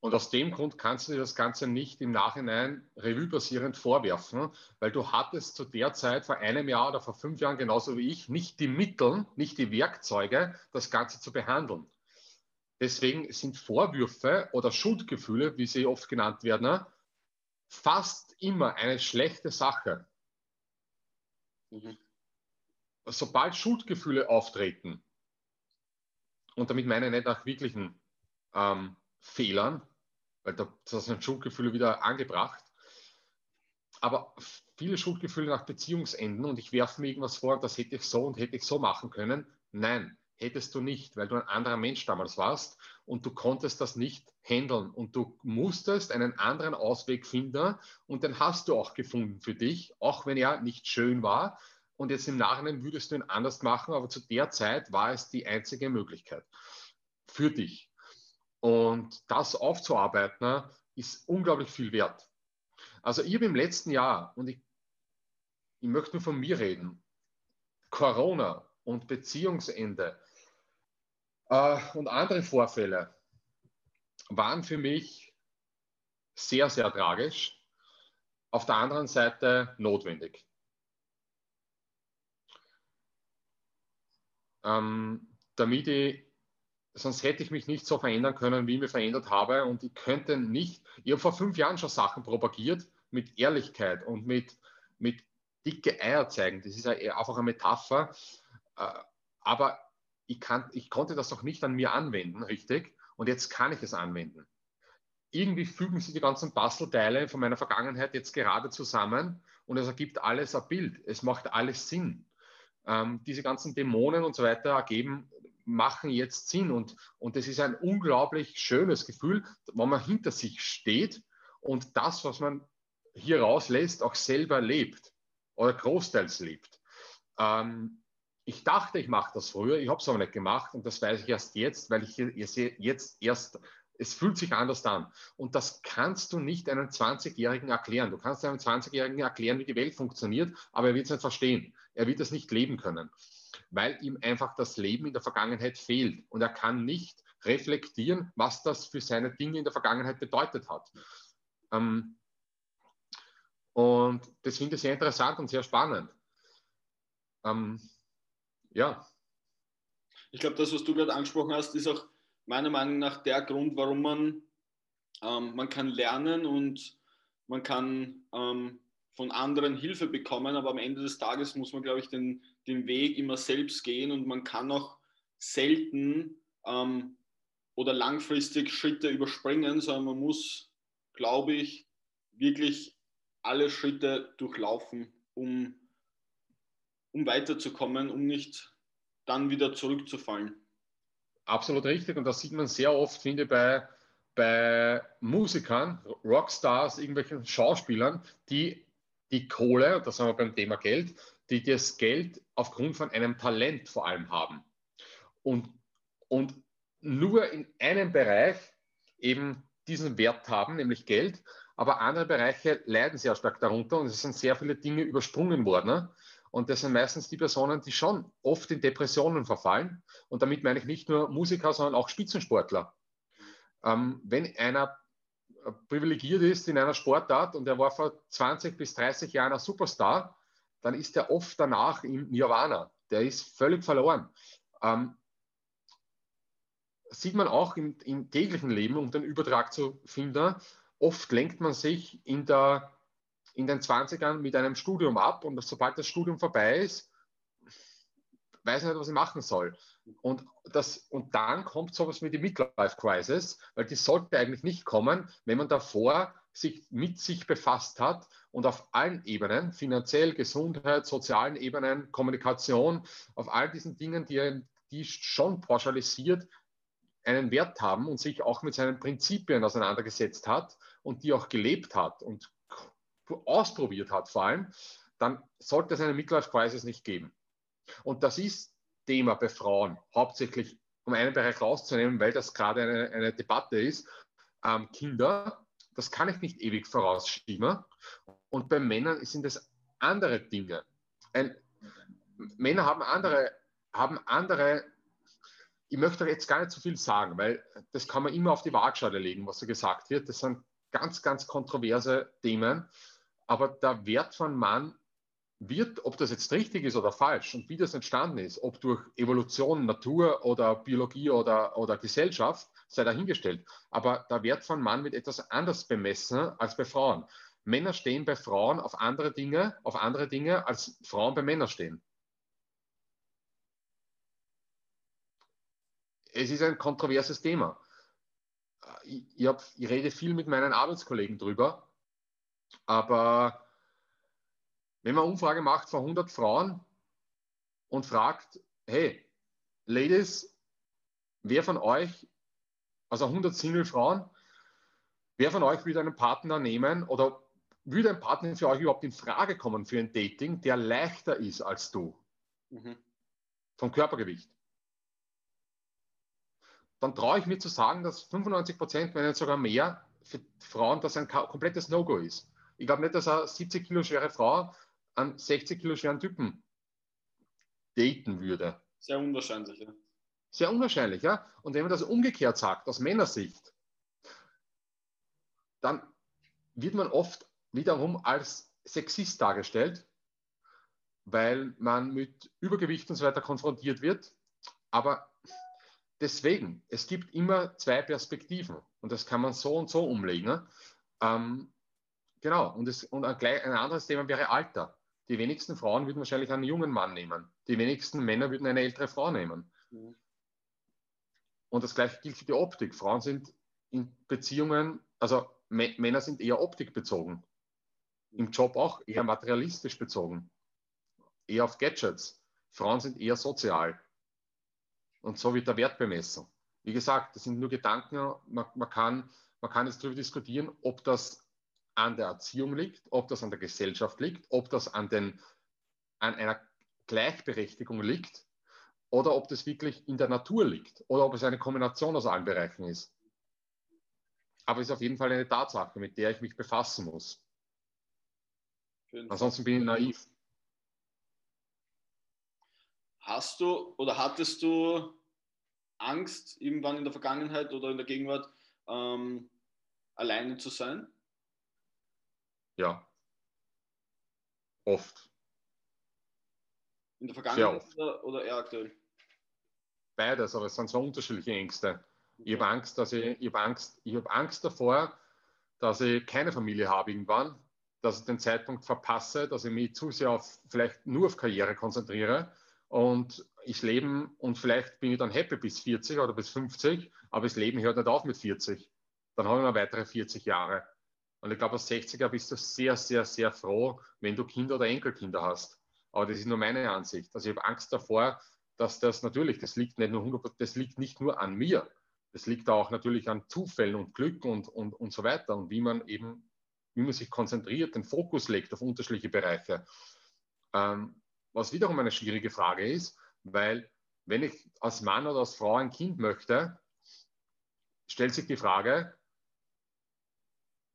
Und aus dem Grund kannst du dir das Ganze nicht im Nachhinein revue-basierend vorwerfen, weil du hattest zu der Zeit vor einem Jahr oder vor fünf Jahren genauso wie ich nicht die Mittel, nicht die Werkzeuge, das Ganze zu behandeln. Deswegen sind Vorwürfe oder Schuldgefühle, wie sie oft genannt werden, fast immer eine schlechte Sache. Mhm. Sobald Schuldgefühle auftreten, und damit meine ich nicht nach wirklichen ähm, Fehlern, weil da sind Schuldgefühle wieder angebracht, aber viele Schuldgefühle nach Beziehungsenden und ich werfe mir irgendwas vor, das hätte ich so und hätte ich so machen können. Nein, hättest du nicht, weil du ein anderer Mensch damals warst und du konntest das nicht handeln und du musstest einen anderen Ausweg finden und den hast du auch gefunden für dich, auch wenn er nicht schön war. Und jetzt im Nachhinein würdest du ihn anders machen, aber zu der Zeit war es die einzige Möglichkeit für dich. Und das aufzuarbeiten, ist unglaublich viel wert. Also ich habe im letzten Jahr, und ich, ich möchte nur von mir reden, Corona und Beziehungsende äh, und andere Vorfälle waren für mich sehr, sehr tragisch, auf der anderen Seite notwendig. Ähm, damit ich, sonst hätte ich mich nicht so verändern können, wie ich mich verändert habe und ich könnte nicht, ich habe vor fünf Jahren schon Sachen propagiert mit Ehrlichkeit und mit, mit dicke Eier zeigen, das ist einfach eine Metapher, äh, aber ich, kann, ich konnte das noch nicht an mir anwenden, richtig, und jetzt kann ich es anwenden. Irgendwie fügen sich die ganzen Puzzleteile von meiner Vergangenheit jetzt gerade zusammen und es ergibt alles ein Bild, es macht alles Sinn. Ähm, diese ganzen Dämonen und so weiter ergeben, machen jetzt Sinn. Und, und das ist ein unglaublich schönes Gefühl, wenn man hinter sich steht und das, was man hier rauslässt, auch selber lebt oder großteils lebt. Ähm, ich dachte, ich mache das früher, ich habe es aber nicht gemacht und das weiß ich erst jetzt, weil ich jetzt erst, es fühlt sich anders an. Und das kannst du nicht einem zwanzigjährigen erklären. Du kannst einem zwanzigjährigen erklären, wie die Welt funktioniert, aber er wird es nicht verstehen. Er wird das nicht leben können, weil ihm einfach das Leben in der Vergangenheit fehlt. Und er kann nicht reflektieren, was das für seine Dinge in der Vergangenheit bedeutet hat. Ähm, und das finde ich sehr interessant und sehr spannend. Ähm, ja. Ich glaube, das, was du gerade angesprochen hast, ist auch meiner Meinung nach der Grund, warum man, ähm, man kann lernen und man kann ähm, von anderen Hilfe bekommen, aber am Ende des Tages muss man, glaube ich, den, den Weg immer selbst gehen und man kann auch selten ähm, oder langfristig Schritte überspringen, sondern man muss, glaube ich, wirklich alle Schritte durchlaufen, um, um weiterzukommen, um nicht dann wieder zurückzufallen. Absolut richtig und das sieht man sehr oft, finde ich, bei, bei Musikern, Rockstars, irgendwelchen Schauspielern, die die Kohle, da sind wir beim Thema Geld, die das Geld aufgrund von einem Talent vor allem haben und, und nur in einem Bereich eben diesen Wert haben, nämlich Geld, aber andere Bereiche leiden sehr stark darunter und es sind sehr viele Dinge übersprungen worden, ne? Und das sind meistens die Personen, die schon oft in Depressionen verfallen und damit meine ich nicht nur Musiker, sondern auch Spitzensportler. Ähm, wenn einer privilegiert ist in einer Sportart und er war vor zwanzig bis dreißig Jahren ein Superstar, dann ist er oft danach im Nirvana. Der ist völlig verloren. Ähm, sieht man auch im, im täglichen Leben, um den Übertrag zu finden, oft lenkt man sich in, der, in den zwanzigern mit einem Studium ab und sobald das Studium vorbei ist, weiß nicht, was ich machen soll. Und, das, und dann kommt sowas wie die Midlife-Crisis, weil die sollte eigentlich nicht kommen, wenn man davor sich mit sich befasst hat und auf allen Ebenen, finanziell, Gesundheit, sozialen Ebenen, Kommunikation, auf all diesen Dingen, die, die schon pauschalisiert einen Wert haben und sich auch mit seinen Prinzipien auseinandergesetzt hat und die auch gelebt hat und ausprobiert hat vor allem, dann sollte es einen Midlife Crisis nicht geben. Und das ist Thema bei Frauen, hauptsächlich, um einen Bereich rauszunehmen, weil das gerade eine, eine Debatte ist, ähm, Kinder, das kann ich nicht ewig vorausschieben. Und bei Männern sind es andere Dinge. Ein, Männer haben andere, haben andere, ich möchte jetzt gar nicht zu viel sagen, weil das kann man immer auf die Waagschale legen, was so gesagt wird. Das sind ganz, ganz kontroverse Themen. Aber der Wert von Mann wird, ob das jetzt richtig ist oder falsch und wie das entstanden ist, ob durch Evolution, Natur oder Biologie oder, oder Gesellschaft, sei dahingestellt. Aber der Wert von Mann wird etwas anders bemessen als bei Frauen. Männer stehen bei Frauen auf andere Dinge, auf andere Dinge, als Frauen bei Männern stehen. Es ist ein kontroverses Thema. Ich, ich, hab, ich rede viel mit meinen Arbeitskollegen drüber, aber wenn man eine Umfrage macht von hundert Frauen und fragt, hey, Ladies, wer von euch, also hundert Single-Frauen, wer von euch würde einen Partner nehmen oder würde ein Partner für euch überhaupt in Frage kommen für ein Dating, der leichter ist als du? Mhm. Vom Körpergewicht. Dann traue ich mir zu sagen, dass fünfundneunzig Prozent, wenn nicht sogar mehr, für Frauen das ein komplettes No-Go ist. Ich glaube nicht, dass eine siebzig Kilo schwere Frau einen sechzig Kilo schweren Typen daten würde. Sehr unwahrscheinlich, ja. Sehr unwahrscheinlich, ja. Und wenn man das umgekehrt sagt, aus Männersicht, dann wird man oft wiederum als Sexist dargestellt, weil man mit Übergewicht und so weiter konfrontiert wird. Aber deswegen, es gibt immer zwei Perspektiven und das kann man so und so umlegen. Ne? Ähm, genau, und, das, und ein, ein anderes Thema wäre Alter. Die wenigsten Frauen würden wahrscheinlich einen jungen Mann nehmen. Die wenigsten Männer würden eine ältere Frau nehmen. Mhm. Und das Gleiche gilt für die Optik. Frauen sind in Beziehungen, also M- Männer sind eher optikbezogen. Im Job auch eher materialistisch bezogen. Eher auf Gadgets. Frauen sind eher sozial. Und so wird der Wert bemessen. Wie gesagt, das sind nur Gedanken. Man, man, kann, man kann jetzt darüber diskutieren, ob das an der Erziehung liegt, ob das an der Gesellschaft liegt, ob das an, den, an einer Gleichberechtigung liegt oder ob das wirklich in der Natur liegt oder ob es eine Kombination aus allen Bereichen ist. Aber es ist auf jeden Fall eine Tatsache, mit der ich mich befassen muss. Schön. Ansonsten bin ich naiv. Hast du oder hattest du Angst, irgendwann in der Vergangenheit oder in der Gegenwart ähm, alleine zu sein? Ja. Oft. In der Vergangenheit oder, oder eher aktuell? Beides, aber es sind so unterschiedliche Ängste. Okay. Ich habe Angst, dass ich, ich habe Angst, ich habe Angst davor, dass ich keine Familie habe irgendwann, dass ich den Zeitpunkt verpasse, dass ich mich zu sehr auf, vielleicht nur auf Karriere konzentriere. Und ich lebe, und vielleicht bin ich dann happy bis vierzig oder bis fünfzig, aber das Leben hört nicht auf mit vierzig. Dann habe ich noch weitere vierzig Jahre. Und ich glaube, als sechziger bist du sehr, sehr, sehr froh, wenn du Kinder oder Enkelkinder hast. Aber das ist nur meine Ansicht. Also ich habe Angst davor, dass das natürlich, das liegt nicht nur, das liegt nicht nur an mir. Das liegt auch natürlich an Zufällen und Glück und, und, und so weiter. Und wie man eben, wie man sich konzentriert, den Fokus legt auf unterschiedliche Bereiche. Ähm, Was wiederum eine schwierige Frage ist, weil wenn ich als Mann oder als Frau ein Kind möchte, stellt sich die Frage,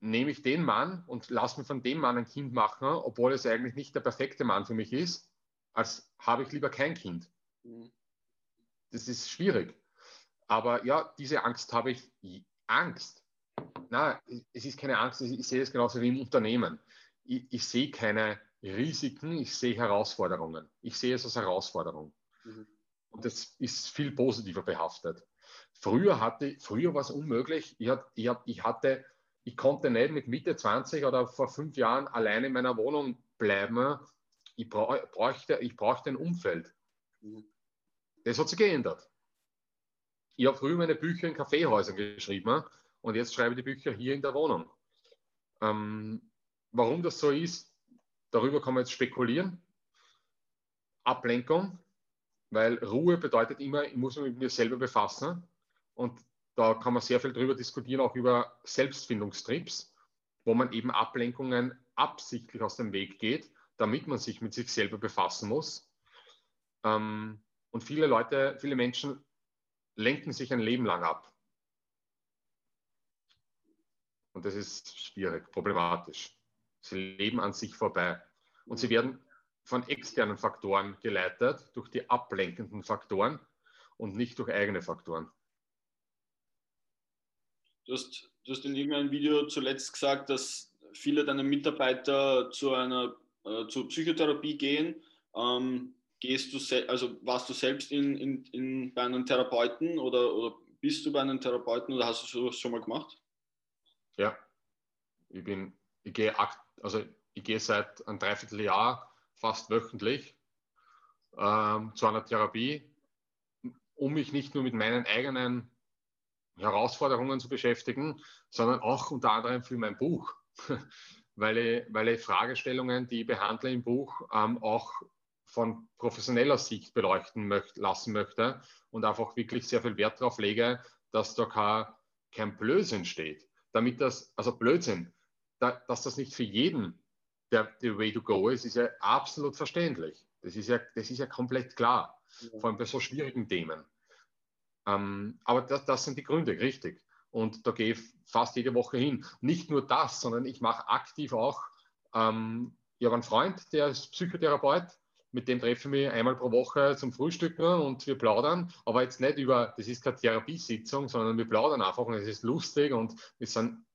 nehme ich den Mann und lasse mir von dem Mann ein Kind machen, obwohl es eigentlich nicht der perfekte Mann für mich ist, als habe ich lieber kein Kind. Das ist schwierig. Aber ja, diese Angst habe ich. Angst? Nein, es ist keine Angst. Ich sehe es genauso wie im Unternehmen. Ich, ich sehe keine Risiken, ich sehe Herausforderungen. Ich sehe es als Herausforderung. Mhm. Und das ist viel positiver behaftet. Früher, hatte, früher war es unmöglich. Ich, hat, ich, hat, ich, hatte, ich konnte nicht mit Mitte zwanzig oder vor fünf Jahren alleine in meiner Wohnung bleiben. Ich, brauch, brauchte, ich brauchte ein Umfeld. Mhm. Das hat sich geändert. Ich habe früher meine Bücher in Kaffeehäusern geschrieben und jetzt schreibe ich die Bücher hier in der Wohnung. Ähm, warum das so ist, darüber kann man jetzt spekulieren. Ablenkung, weil Ruhe bedeutet immer, ich muss mich mit mir selber befassen. Und da kann man sehr viel darüber diskutieren, auch über Selbstfindungstrips, wo man eben Ablenkungen absichtlich aus dem Weg geht, damit man sich mit sich selber befassen muss. Ähm, und viele Leute, viele Menschen lenken sich ein Leben lang ab. Und das ist schwierig, problematisch. Sie leben an sich vorbei. Und sie werden von externen Faktoren geleitet, durch die ablenkenden Faktoren und nicht durch eigene Faktoren. Du hast, du hast in irgendeinem Video zuletzt gesagt, dass viele deiner Mitarbeiter zu einer äh, zur Psychotherapie gehen. Ähm, gehst du se- also warst du selbst in, in, in, bei einem Therapeuten oder, oder bist du bei einem Therapeuten oder hast du sowas schon mal gemacht? Ja, ich bin, ich gehe, also ich gehe seit einem Dreivierteljahr fast wöchentlich ähm, zu einer Therapie, um mich nicht nur mit meinen eigenen Herausforderungen zu beschäftigen, sondern auch unter anderem für mein Buch, weil ich, weil ich Fragestellungen, die ich behandle im Buch, ähm, auch von professioneller Sicht beleuchten möchte, lassen möchte und einfach wirklich sehr viel Wert darauf lege, dass da kein, kein Blödsinn steht. Damit das, also Blödsinn, da, dass das nicht für jeden der, der Way to go ist, ist ja absolut verständlich. Das ist ja, das ist ja komplett klar, ja. Vor allem bei so schwierigen Themen. Ähm, aber das, das sind die Gründe, richtig. Und da gehe ich fast jede Woche hin. Nicht nur das, sondern ich mache aktiv auch, ähm, ich habe einen Freund, der ist Psychotherapeut, mit dem treffe ich mich einmal pro Woche zum Frühstücken und wir plaudern, aber jetzt nicht über, das ist keine Therapiesitzung, sondern wir plaudern einfach und es ist lustig und es sind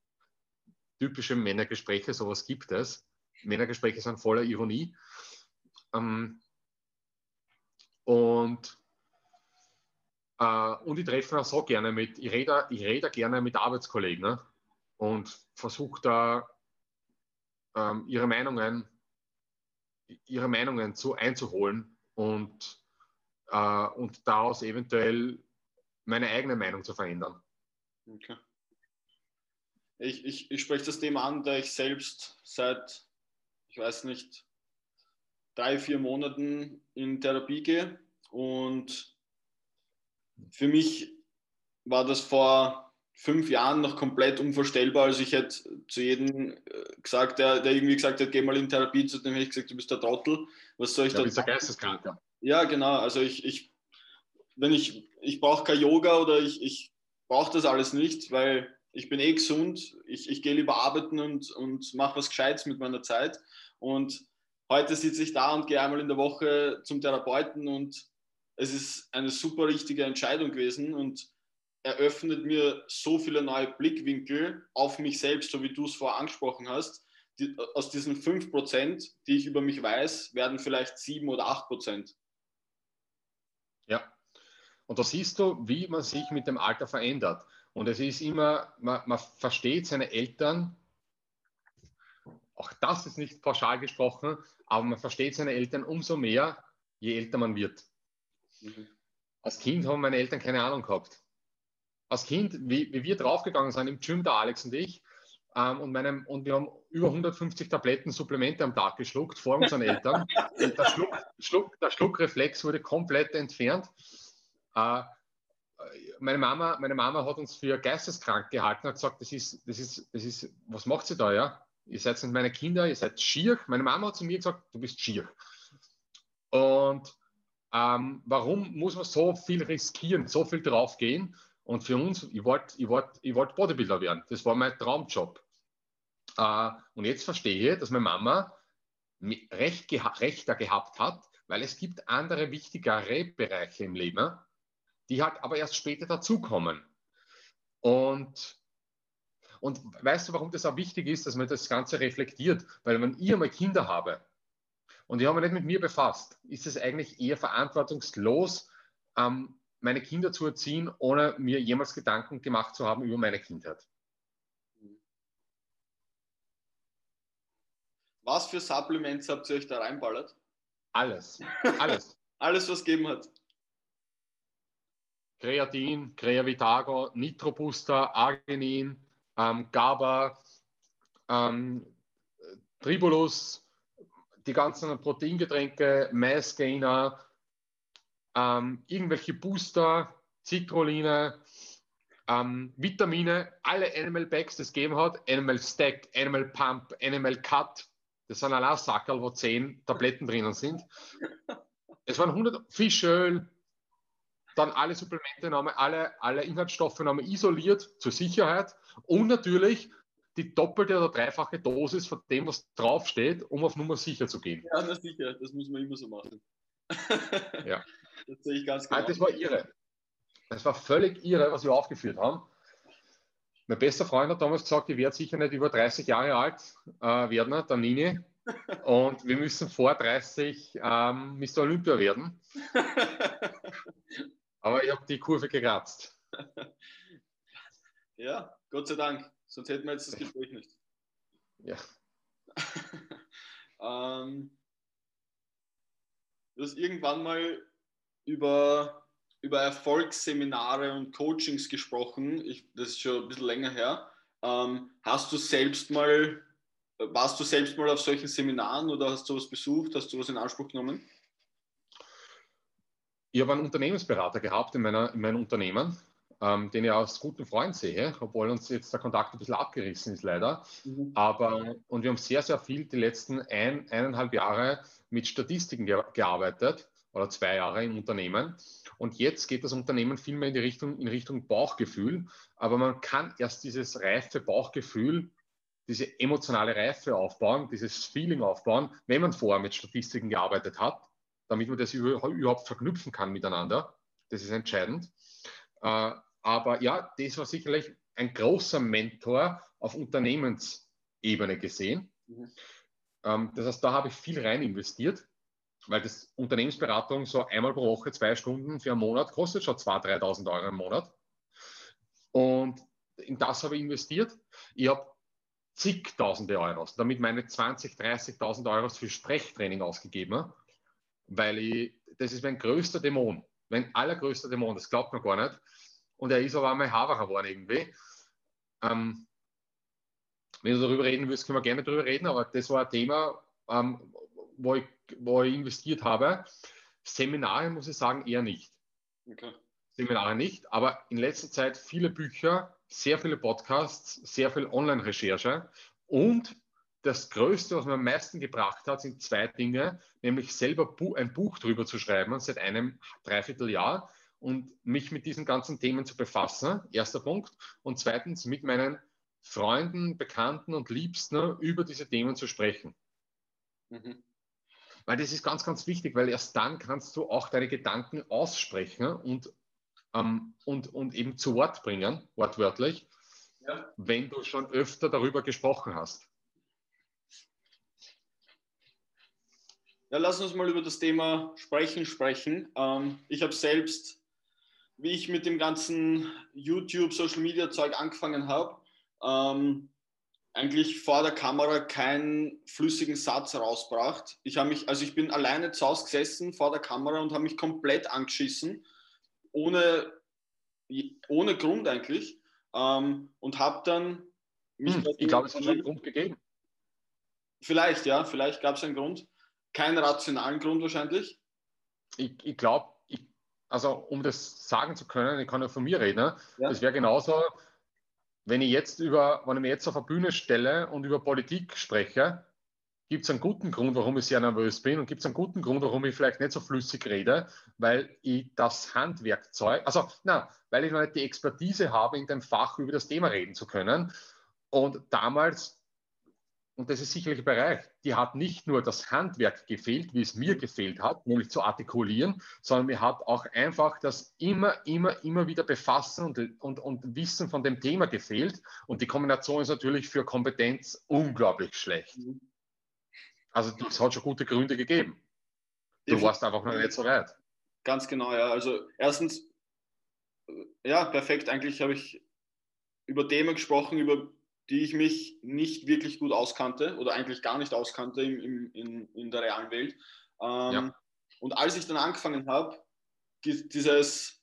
typische Männergespräche, sowas gibt es. Männergespräche sind voller Ironie. Ähm, und, äh, und ich treffe auch so gerne mit, ich rede, ich rede gerne mit Arbeitskollegen, ne? Und versuche da ähm, ihre Meinungen ihre Meinungen zu einzuholen und, äh, und daraus eventuell meine eigene Meinung zu verändern. Okay. Ich, ich, ich spreche das Thema an, da ich selbst seit, ich weiß nicht, drei, vier Monaten in Therapie gehe und für mich war das vor fünf Jahren noch komplett unvorstellbar. Also ich hätte zu jedem gesagt, der, der irgendwie gesagt hat, geh mal in Therapie, zu dem hätte ich gesagt, du bist der Trottel. Was soll ich ja, da? Du bist der Geisteskranker. Ja, genau. Also ich, ich, wenn ich, ich brauche kein Yoga oder ich, ich brauche das alles nicht, weil ich bin eh gesund. Ich, ich gehe lieber arbeiten und, und mache was Gescheites mit meiner Zeit. Und heute sitze ich da und gehe einmal in der Woche zum Therapeuten und es ist eine super richtige Entscheidung gewesen und eröffnet mir so viele neue Blickwinkel auf mich selbst, so wie du es vorher angesprochen hast. Die, aus diesen fünf Prozent, die ich über mich weiß, werden vielleicht sieben oder acht Prozent. Ja, und da siehst du, wie man sich mit dem Alter verändert. Und es ist immer, man, man versteht seine Eltern, auch das ist nicht pauschal gesprochen, aber man versteht seine Eltern umso mehr, je älter man wird. Mhm. Als Kind haben meine Eltern keine Ahnung gehabt. Als Kind, wie, wie wir draufgegangen sind im Gym, der Alex und ich, ähm, und, meinem, und wir haben über hundertfünfzig Tabletten Supplemente am Tag geschluckt, vor unseren Eltern. Und der, Schluck, Schluck, der Schluckreflex wurde komplett entfernt. Äh, meine, Mama, meine Mama hat uns für geisteskrank gehalten, hat gesagt, das ist, das ist, das ist, was macht sie da, ja? Ihr seid nicht meine Kinder, ihr seid schier. Meine Mama hat zu mir gesagt, du bist schier. Und ähm, warum muss man so viel riskieren, so viel draufgehen? Und für uns, ich wollte ich wollt, ich wollt Bodybuilder werden. Das war mein Traumjob. Äh, und jetzt verstehe ich, dass meine Mama recht geha- rechter gehabt hat, weil es gibt andere wichtigere Bereiche im Leben, die halt aber erst später dazukommen. Und, und weißt du, warum das auch wichtig ist, dass man das Ganze reflektiert? Weil wenn ich einmal Kinder habe und die haben mich nicht mit mir befasst, ist es eigentlich eher verantwortungslos, ähm, meine Kinder zu erziehen, ohne mir jemals Gedanken gemacht zu haben über meine Kindheit. Was für Supplements habt ihr euch da reinballert? Alles. Alles, Alles was gegeben hat. Kreatin, Creavitago, Nitrobuster, Arginin, ähm, GABA, ähm, Tribulus, die ganzen Proteingetränke, Massgainer, Ähm, irgendwelche Booster, Citrulline, ähm, Vitamine, alle Animal Bags, das es gegeben hat, Animal Stack, Animal Pump, Animal Cut, Das sind allein Sackerl, wo zehn Tabletten drinnen sind. Es waren hundert Fischöl, dann alle Supplemente genommen, alle, alle Inhaltsstoffe genommen, isoliert zur Sicherheit und natürlich die doppelte oder dreifache Dosis von dem, was draufsteht, um auf Nummer sicher zu gehen. Ja, na sicher, das muss man immer so machen. Ja. Das sehe ich ganz genau. Das war irre. Das war völlig irre, was wir aufgeführt haben. Mein bester Freund hat damals gesagt, ich werde sicher nicht über dreißig Jahre alt äh, werden, der Nini. Und wir müssen vor dreißig ähm, Mister Olympia werden. Aber ich habe die Kurve gekratzt. Ja, Gott sei Dank. Sonst hätten wir jetzt das Gespräch nicht. Ja. ähm, du hast irgendwann mal über, über Erfolgsseminare und Coachings gesprochen. Ich, das ist schon ein bisschen länger her. Ähm, hast du selbst mal, warst du selbst mal auf solchen Seminaren oder hast du was besucht? Hast du was in Anspruch genommen? Ich habe einen Unternehmensberater gehabt in, meiner, in meinem Unternehmen, ähm, den ich als guten Freund sehe, obwohl uns jetzt der Kontakt ein bisschen abgerissen ist leider. Mhm. Aber, und wir haben sehr, sehr viel die letzten ein, eineinhalb Jahre mit Statistiken ge- gearbeitet oder zwei Jahre im Unternehmen. Und jetzt geht das Unternehmen viel mehr in die Richtung, in Richtung Bauchgefühl. Aber man kann erst dieses reife Bauchgefühl, diese emotionale Reife aufbauen, dieses Feeling aufbauen, wenn man vorher mit Statistiken gearbeitet hat, damit man das überhaupt verknüpfen kann miteinander. Das ist entscheidend. Äh, aber ja, das war sicherlich ein großer Mentor auf Unternehmensebene gesehen. Mhm. Ähm, das heißt, da habe ich viel rein investiert, weil das Unternehmensberatung so einmal pro Woche, zwei Stunden für einen Monat, kostet schon zweitausend, dreitausend Euro im Monat. Und in das habe ich investiert. Ich habe zigtausende Euros, damit meine zwanzigtausend, dreißigtausend Euros für Sprechtraining ausgegeben, weil ich, das ist mein größter Dämon, mein allergrößter Dämon, das glaubt man gar nicht. Und er ist aber einmal Haverer geworden irgendwie. Ähm, wenn du darüber reden willst, können wir gerne darüber reden, aber das war ein Thema, ähm, wo, ich, wo ich investiert habe. Seminare, muss ich sagen, eher nicht. Okay. Seminare nicht, aber in letzter Zeit viele Bücher, sehr viele Podcasts, sehr viel Online-Recherche und das Größte, was mir am meisten gebracht hat, sind zwei Dinge, nämlich selber ein Buch drüber zu schreiben seit einem Dreivierteljahr und mich mit diesen ganzen Themen zu befassen, erster Punkt, und zweitens mit meinen Freunden, Bekannten und Liebsten über diese Themen zu sprechen. Mhm. Weil das ist ganz, ganz wichtig, weil erst dann kannst du auch deine Gedanken aussprechen und Um, und, und eben zu Wort bringen, wortwörtlich, ja, wenn du schon öfter darüber gesprochen hast. Ja, lass uns mal über das Thema Sprechen sprechen. Ähm, ich habe selbst, wie ich mit dem ganzen YouTube, Social Media Zeug angefangen habe, ähm, eigentlich vor der Kamera keinen flüssigen Satz rausgebracht. Ich habe mich, also ich bin alleine zu Hause gesessen vor der Kamera und habe mich komplett angeschissen. Ohne, ohne Grund eigentlich ähm, und habe dann... Mich hm, ich glaube, es hat einen Grund gegeben. Vielleicht, ja, vielleicht gab es einen Grund. Keinen rationalen Grund wahrscheinlich. Ich, ich glaube, also um das sagen zu können, ich kann ja von mir reden, ne? Ja. Das wäre genauso, wenn ich jetzt über, wenn ich mich jetzt auf der Bühne stelle und über Politik spreche, gibt es einen guten Grund, warum ich sehr nervös bin, und gibt es einen guten Grund, warum ich vielleicht nicht so flüssig rede, weil ich das Handwerkzeug, also na, weil ich noch nicht die Expertise habe, in dem Fach über das Thema reden zu können. Und damals, und das ist sicherlich ein Bereich, die hat nicht nur das Handwerk gefehlt, wie es mir gefehlt hat, nämlich zu artikulieren, sondern mir hat auch einfach das immer, immer, immer wieder Befassen und, und, und Wissen von dem Thema gefehlt. Und die Kombination ist natürlich für Kompetenz unglaublich schlecht. Mhm. Also es hat schon gute Gründe gegeben. Du warst einfach noch nicht so weit. Ganz genau, ja. Also erstens, ja, perfekt. Eigentlich habe ich über Themen gesprochen, über die ich mich nicht wirklich gut auskannte oder eigentlich gar nicht auskannte im, im, in, in der realen Welt. Ähm, ja. Und als ich dann angefangen habe, dieses,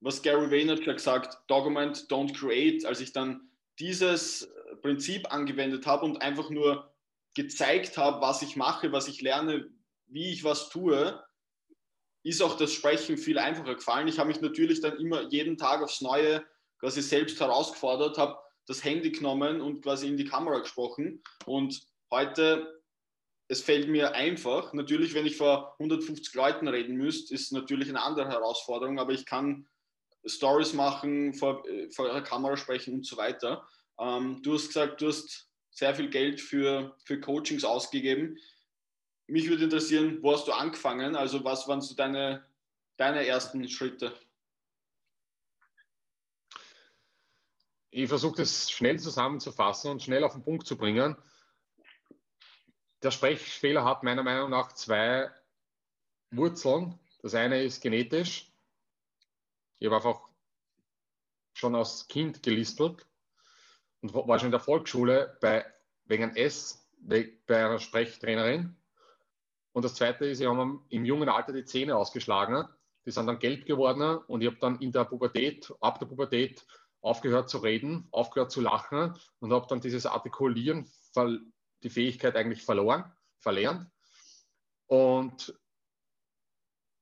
was Gary Vaynerchuk sagt, Document, don't create, als ich dann dieses Prinzip angewendet habe und einfach nur gezeigt habe, was ich mache, was ich lerne, wie ich was tue, ist auch das Sprechen viel einfacher gefallen. Ich habe mich natürlich dann immer jeden Tag aufs Neue quasi selbst herausgefordert, habe das Handy genommen und quasi in die Kamera gesprochen. Und heute es fällt mir einfach. Natürlich, wenn ich vor hundertfünfzig Leuten reden müsste, ist natürlich eine andere Herausforderung, aber ich kann Stories machen, vor, vor der Kamera sprechen und so weiter. Ähm, du hast gesagt, du hast sehr viel Geld für, für Coachings ausgegeben. Mich würde interessieren, wo hast du angefangen? Also was waren so deine, deine ersten Schritte? Ich versuche das schnell zusammenzufassen und schnell auf den Punkt zu bringen. Der Sprechfehler hat meiner Meinung nach zwei Wurzeln. Das eine ist genetisch. Ich habe einfach schon als Kind gelispelt und war schon in der Volksschule bei, wegen einem S bei einer Sprechtrainerin. Und das zweite ist, ich habe im jungen Alter die Zähne ausgeschlagen. Die sind dann gelb geworden und ich habe dann in der Pubertät, ab der Pubertät aufgehört zu reden, aufgehört zu lachen und habe dann dieses Artikulieren, die Fähigkeit eigentlich verloren, verlernt. Und,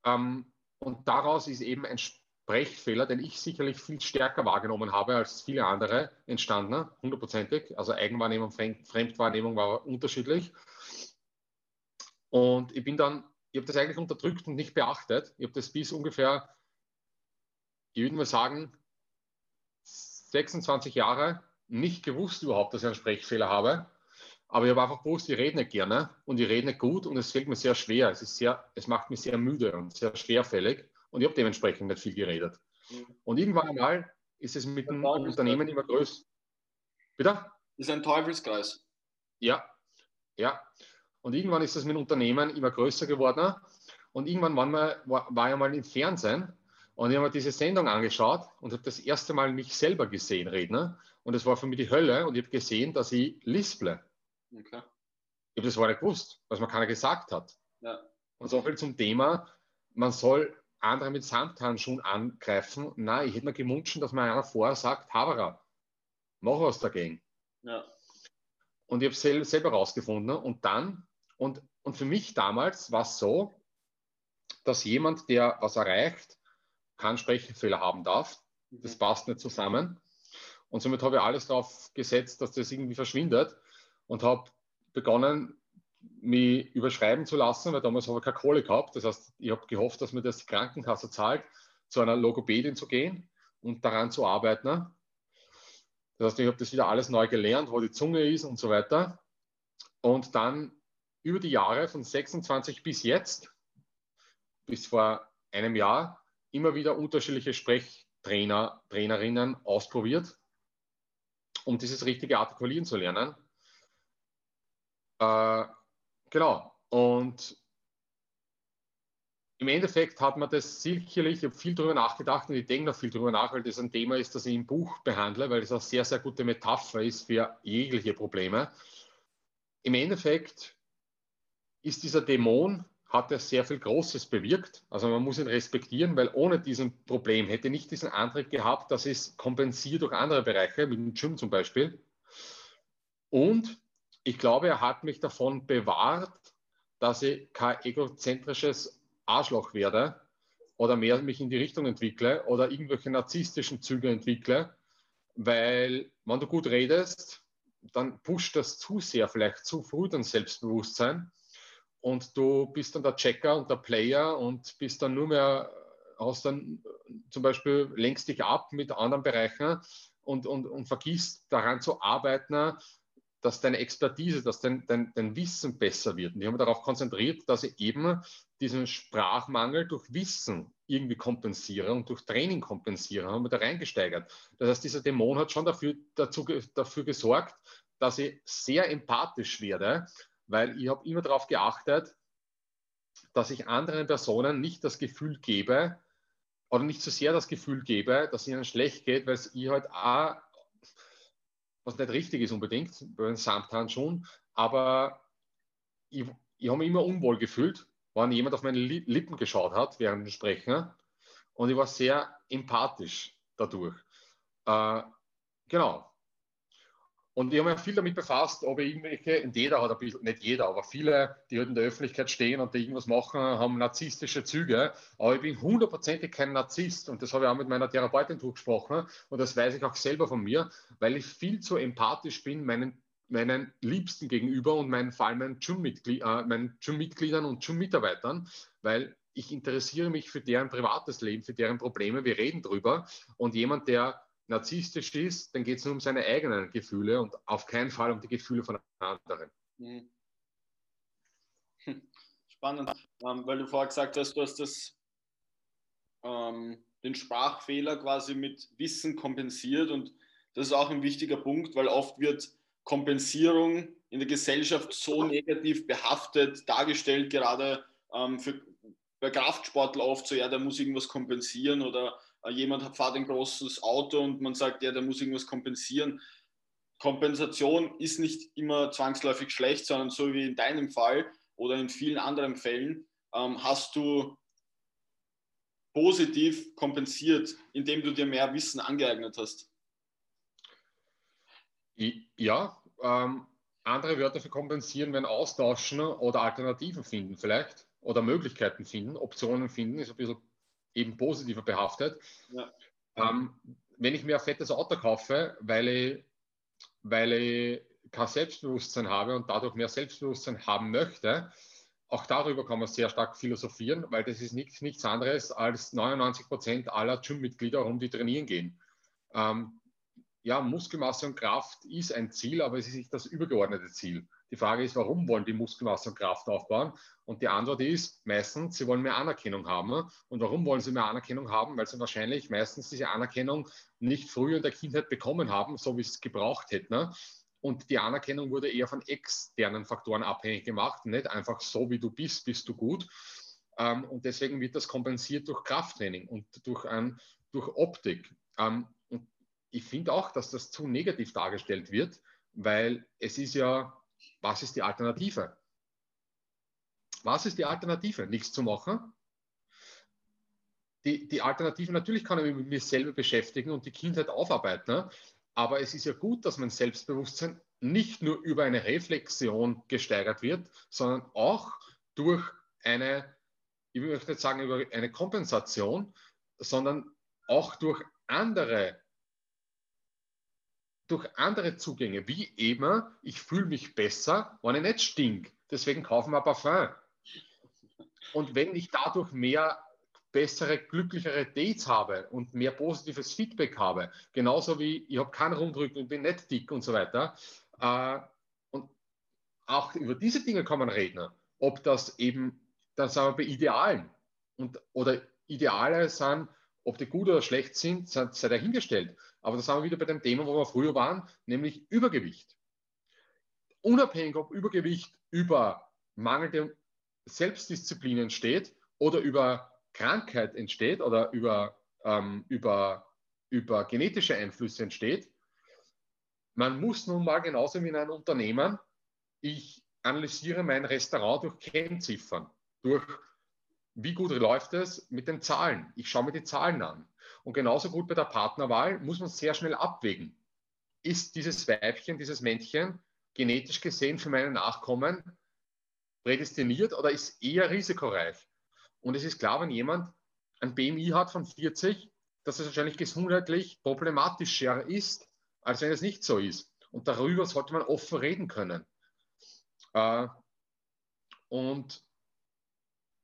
ähm, und daraus ist eben ein Sprechfehler, den ich sicherlich viel stärker wahrgenommen habe als viele andere, entstanden, hundertprozentig. Also Eigenwahrnehmung, Fremdwahrnehmung war unterschiedlich. Und ich bin dann, ich habe das eigentlich unterdrückt und nicht beachtet. Ich habe das bis ungefähr, ich würde mal sagen, sechsundzwanzig Jahre nicht gewusst überhaupt, dass ich einen Sprechfehler habe. Aber ich habe einfach gewusst, ich rede nicht gerne und ich rede nicht gut und es fällt mir sehr schwer. Es ist sehr, es macht mich sehr müde und sehr schwerfällig und ich habe dementsprechend nicht viel geredet. Und irgendwann einmal ist es mit dem Unternehmen immer größer. Bitte? Ist ein Teufelskreis. Ja, ja. Und irgendwann ist das mit Unternehmen immer größer geworden. Und irgendwann waren wir, war, war ich mal im Fernsehen und ich habe mir diese Sendung angeschaut und habe das erste Mal mich selber gesehen reden. Und das war für mich die Hölle und ich habe gesehen, dass ich lisple. Okay. Ich habe das vorher nicht gewusst, was mir keiner gesagt hat. Ja. Und so viel zum Thema, man soll andere mit Samthandschuhen angreifen. Nein, ich hätte mir gewünscht, dass mir einer vorher sagt, Havara, mach was dagegen. Ja. Und ich habe es selber rausgefunden. Und dann, und, und für mich damals war es so, dass jemand, der was erreicht, keinen Sprechfehler haben darf. Mhm. Das passt nicht zusammen. Und somit habe ich alles darauf gesetzt, dass das irgendwie verschwindet. Und habe begonnen, mich überschreiben zu lassen, weil damals habe ich keine Kohle gehabt. Das heißt, ich habe gehofft, dass mir das die Krankenkasse zahlt, zu einer Logopädin zu gehen und daran zu arbeiten. Das heißt, ich habe das wieder alles neu gelernt, wo die Zunge ist und so weiter. Und dann über die Jahre von sechsundzwanzig bis jetzt, bis vor einem Jahr, immer wieder unterschiedliche Sprechtrainer, Trainerinnen ausprobiert, um dieses richtige Artikulieren zu lernen. Äh, genau. Und im Endeffekt hat man das sicherlich, ich habe viel drüber nachgedacht und ich denke noch viel drüber nach, weil das ein Thema ist, das ich im Buch behandle, weil das eine sehr, sehr gute Metapher ist für jegliche Probleme. Im Endeffekt ist dieser Dämon, hat er sehr viel Großes bewirkt. Also man muss ihn respektieren, weil ohne diesen Problem hätte ich nicht diesen Antrieb gehabt, dass ich es kompensiere durch andere Bereiche, mit dem Gym zum Beispiel. Und ich glaube, er hat mich davon bewahrt, dass ich kein egozentrisches Arschloch werde oder mehr mich in die Richtung entwickle oder irgendwelche narzisstischen Züge entwickle, weil wenn du gut redest, dann pusht das zu sehr, vielleicht zu früh dein Selbstbewusstsein und du bist dann der Checker und der Player und bist dann nur mehr, hast dann zum Beispiel lenkst dich ab mit anderen Bereichen und, und, und vergisst daran zu arbeiten, dass deine Expertise, dass dein, dein, dein Wissen besser wird. Und ich habe mich darauf konzentriert, dass ich eben diesen Sprachmangel durch Wissen irgendwie kompensiere und durch Training kompensiere. Ich habe mich da reingesteigert. Das heißt, dieser Dämon hat schon dafür, dazu, dafür gesorgt, dass ich sehr empathisch werde, weil ich habe immer darauf geachtet, dass ich anderen Personen nicht das Gefühl gebe oder nicht so sehr das Gefühl gebe, dass ihnen schlecht geht, weil es ich halt auch was nicht richtig ist unbedingt, bei den Samthandschuhen, aber ich, ich habe mich immer unwohl gefühlt, wenn jemand auf meine Lippen geschaut hat während dem Sprechen und ich war sehr empathisch dadurch. Äh, genau. Und ich habe mich viel damit befasst, ob ich irgendwelche, und jeder hat ein bisschen, nicht jeder, aber viele, die halt in der Öffentlichkeit stehen und die irgendwas machen, haben narzisstische Züge, aber ich bin hundertprozentig kein Narzisst und das habe ich auch mit meiner Therapeutin durchgesprochen und das weiß ich auch selber von mir, weil ich viel zu empathisch bin meinen meinen Liebsten gegenüber und meinen, vor allem meinen Gym-Mitgliedern äh, meinen Gym-Mitgliedern und Gym-Mitarbeitern, weil ich interessiere mich für deren privates Leben, für deren Probleme, wir reden drüber. Und jemand, der narzisstisch ist, dann geht es nur um seine eigenen Gefühle und auf keinen Fall um die Gefühle von anderen. Mhm. Spannend, ähm, weil du vorher gesagt hast, du hast das, ähm, den Sprachfehler quasi mit Wissen kompensiert, und das ist auch ein wichtiger Punkt, weil oft wird Kompensierung in der Gesellschaft so negativ behaftet dargestellt, gerade ähm, für, bei Kraftsportler oft so, ja, der muss irgendwas kompensieren, oder äh, jemand fährt ein großes Auto und man sagt, ja, der muss irgendwas kompensieren. Kompensation ist nicht immer zwangsläufig schlecht, sondern so wie in deinem Fall oder in vielen anderen Fällen ähm, hast du positiv kompensiert, indem du dir mehr Wissen angeeignet hast. Ja, ähm, andere Wörter für kompensieren wären austauschen oder Alternativen finden vielleicht, oder Möglichkeiten finden, Optionen finden, ist ein bisschen eben positiver behaftet. Ja. Ähm, wenn ich mir ein fettes Auto kaufe, weil ich, weil ich kein Selbstbewusstsein habe und dadurch mehr Selbstbewusstsein haben möchte, auch darüber kann man sehr stark philosophieren, weil das ist nichts, nichts anderes als neunundneunzig Prozent aller Gym-Mitglieder herum, die trainieren gehen. Ähm, Ja, Muskelmasse und Kraft ist ein Ziel, aber es ist nicht das übergeordnete Ziel. Die Frage ist, warum wollen die Muskelmasse und Kraft aufbauen? Und die Antwort ist meistens, sie wollen mehr Anerkennung haben. Und warum wollen sie mehr Anerkennung haben? Weil sie wahrscheinlich meistens diese Anerkennung nicht früher in der Kindheit bekommen haben, so wie sie es gebraucht hätten. Und die Anerkennung wurde eher von externen Faktoren abhängig gemacht, nicht einfach so, wie du bist, bist du gut. Und deswegen wird das kompensiert durch Krafttraining und durch, ein, durch Optik. Ich finde auch, dass das zu negativ dargestellt wird, weil es ist ja, was ist die Alternative? Was ist die Alternative? Nichts zu machen? Die, die Alternative, natürlich kann ich mich mit mir selber beschäftigen und die Kindheit aufarbeiten, ne? Aber es ist ja gut, dass mein Selbstbewusstsein nicht nur über eine Reflexion gesteigert wird, sondern auch durch eine, ich möchte nicht sagen über eine Kompensation, sondern auch durch andere durch andere Zugänge, wie eben, ich fühle mich besser, wenn ich nicht stink. Deswegen kaufen wir Parfum. Und wenn ich dadurch mehr bessere, glücklichere Dates habe und mehr positives Feedback habe, genauso wie ich habe keinen Rundrücken und bin nicht dick und so weiter. Äh, und auch über diese Dinge kann man reden. Ob das eben, dann sind wir bei Idealen. Und, oder Ideale sind, ob die gut oder schlecht sind, sei, sei dahingestellt. Aber da sind wir wieder bei dem Thema, wo wir früher waren, nämlich Übergewicht. Unabhängig, ob Übergewicht über mangelnde Selbstdisziplin entsteht oder über Krankheit entsteht oder über, ähm, über, über genetische Einflüsse entsteht, man muss nun mal genauso wie in einem Unternehmen, ich analysiere mein Restaurant durch Kennziffern, durch wie gut läuft es mit den Zahlen. Ich schaue mir die Zahlen an. Und genauso gut bei der Partnerwahl muss man sehr schnell abwägen. Ist dieses Weibchen, dieses Männchen genetisch gesehen für meine Nachkommen prädestiniert oder ist eher risikoreich? Und es ist klar, wenn jemand ein B M I hat von vierzig, dass es wahrscheinlich gesundheitlich problematischer ist, als wenn es nicht so ist. Und darüber sollte man offen reden können. Äh, und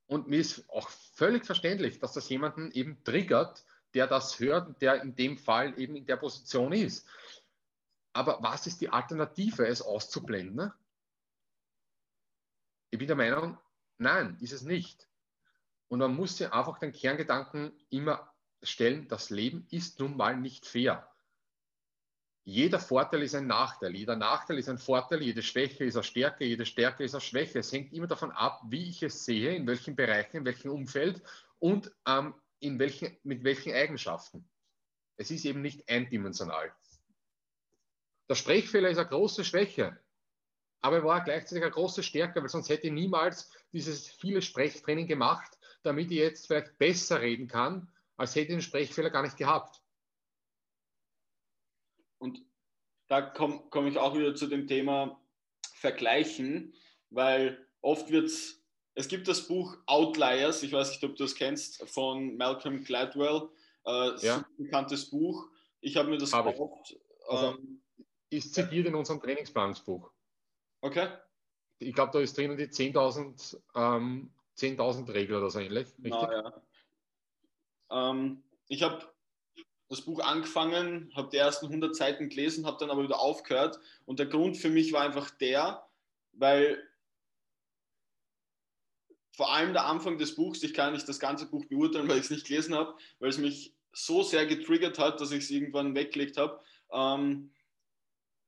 Und mir ist auch völlig verständlich, dass das jemanden eben triggert, der das hört und der in dem Fall eben in der Position ist. Aber was ist die Alternative, es auszublenden? Ne? Ich bin der Meinung, nein, ist es nicht. Und man muss sich einfach den Kerngedanken immer stellen, das Leben ist nun mal nicht fair. Jeder Vorteil ist ein Nachteil, jeder Nachteil ist ein Vorteil, jede Schwäche ist eine Stärke, jede Stärke ist eine Schwäche. Es hängt immer davon ab, wie ich es sehe, in welchen Bereichen, in welchem Umfeld und ähm, in welchen, mit welchen Eigenschaften. Es ist eben nicht eindimensional. Der Sprechfehler ist eine große Schwäche, aber er war gleichzeitig eine große Stärke, weil sonst hätte ich niemals dieses viele Sprechtraining gemacht, damit ich jetzt vielleicht besser reden kann, als hätte ich den Sprechfehler gar nicht gehabt. Und da komme komm ich auch wieder zu dem Thema Vergleichen, weil oft wird es, es gibt das Buch Outliers, ich weiß nicht, ob du das kennst, von Malcolm Gladwell, äh, ja. Ein bekanntes Buch. Ich habe mir das gekauft. Also, ähm, ist zitiert in unserem Trainingsplanungsbuch. Okay. Ich glaube, da ist drinnen die zehntausend ähm, zehntausend Regel oder so ähnlich. Na, ja. ähm, ich habe das Buch angefangen, habe die ersten hundert Seiten gelesen, habe dann aber wieder aufgehört. Und der Grund für mich war einfach der, weil vor allem der Anfang des Buchs, ich kann nicht das ganze Buch beurteilen, weil ich es nicht gelesen habe, weil es mich so sehr getriggert hat, dass ich es irgendwann weggelegt habe. Ähm,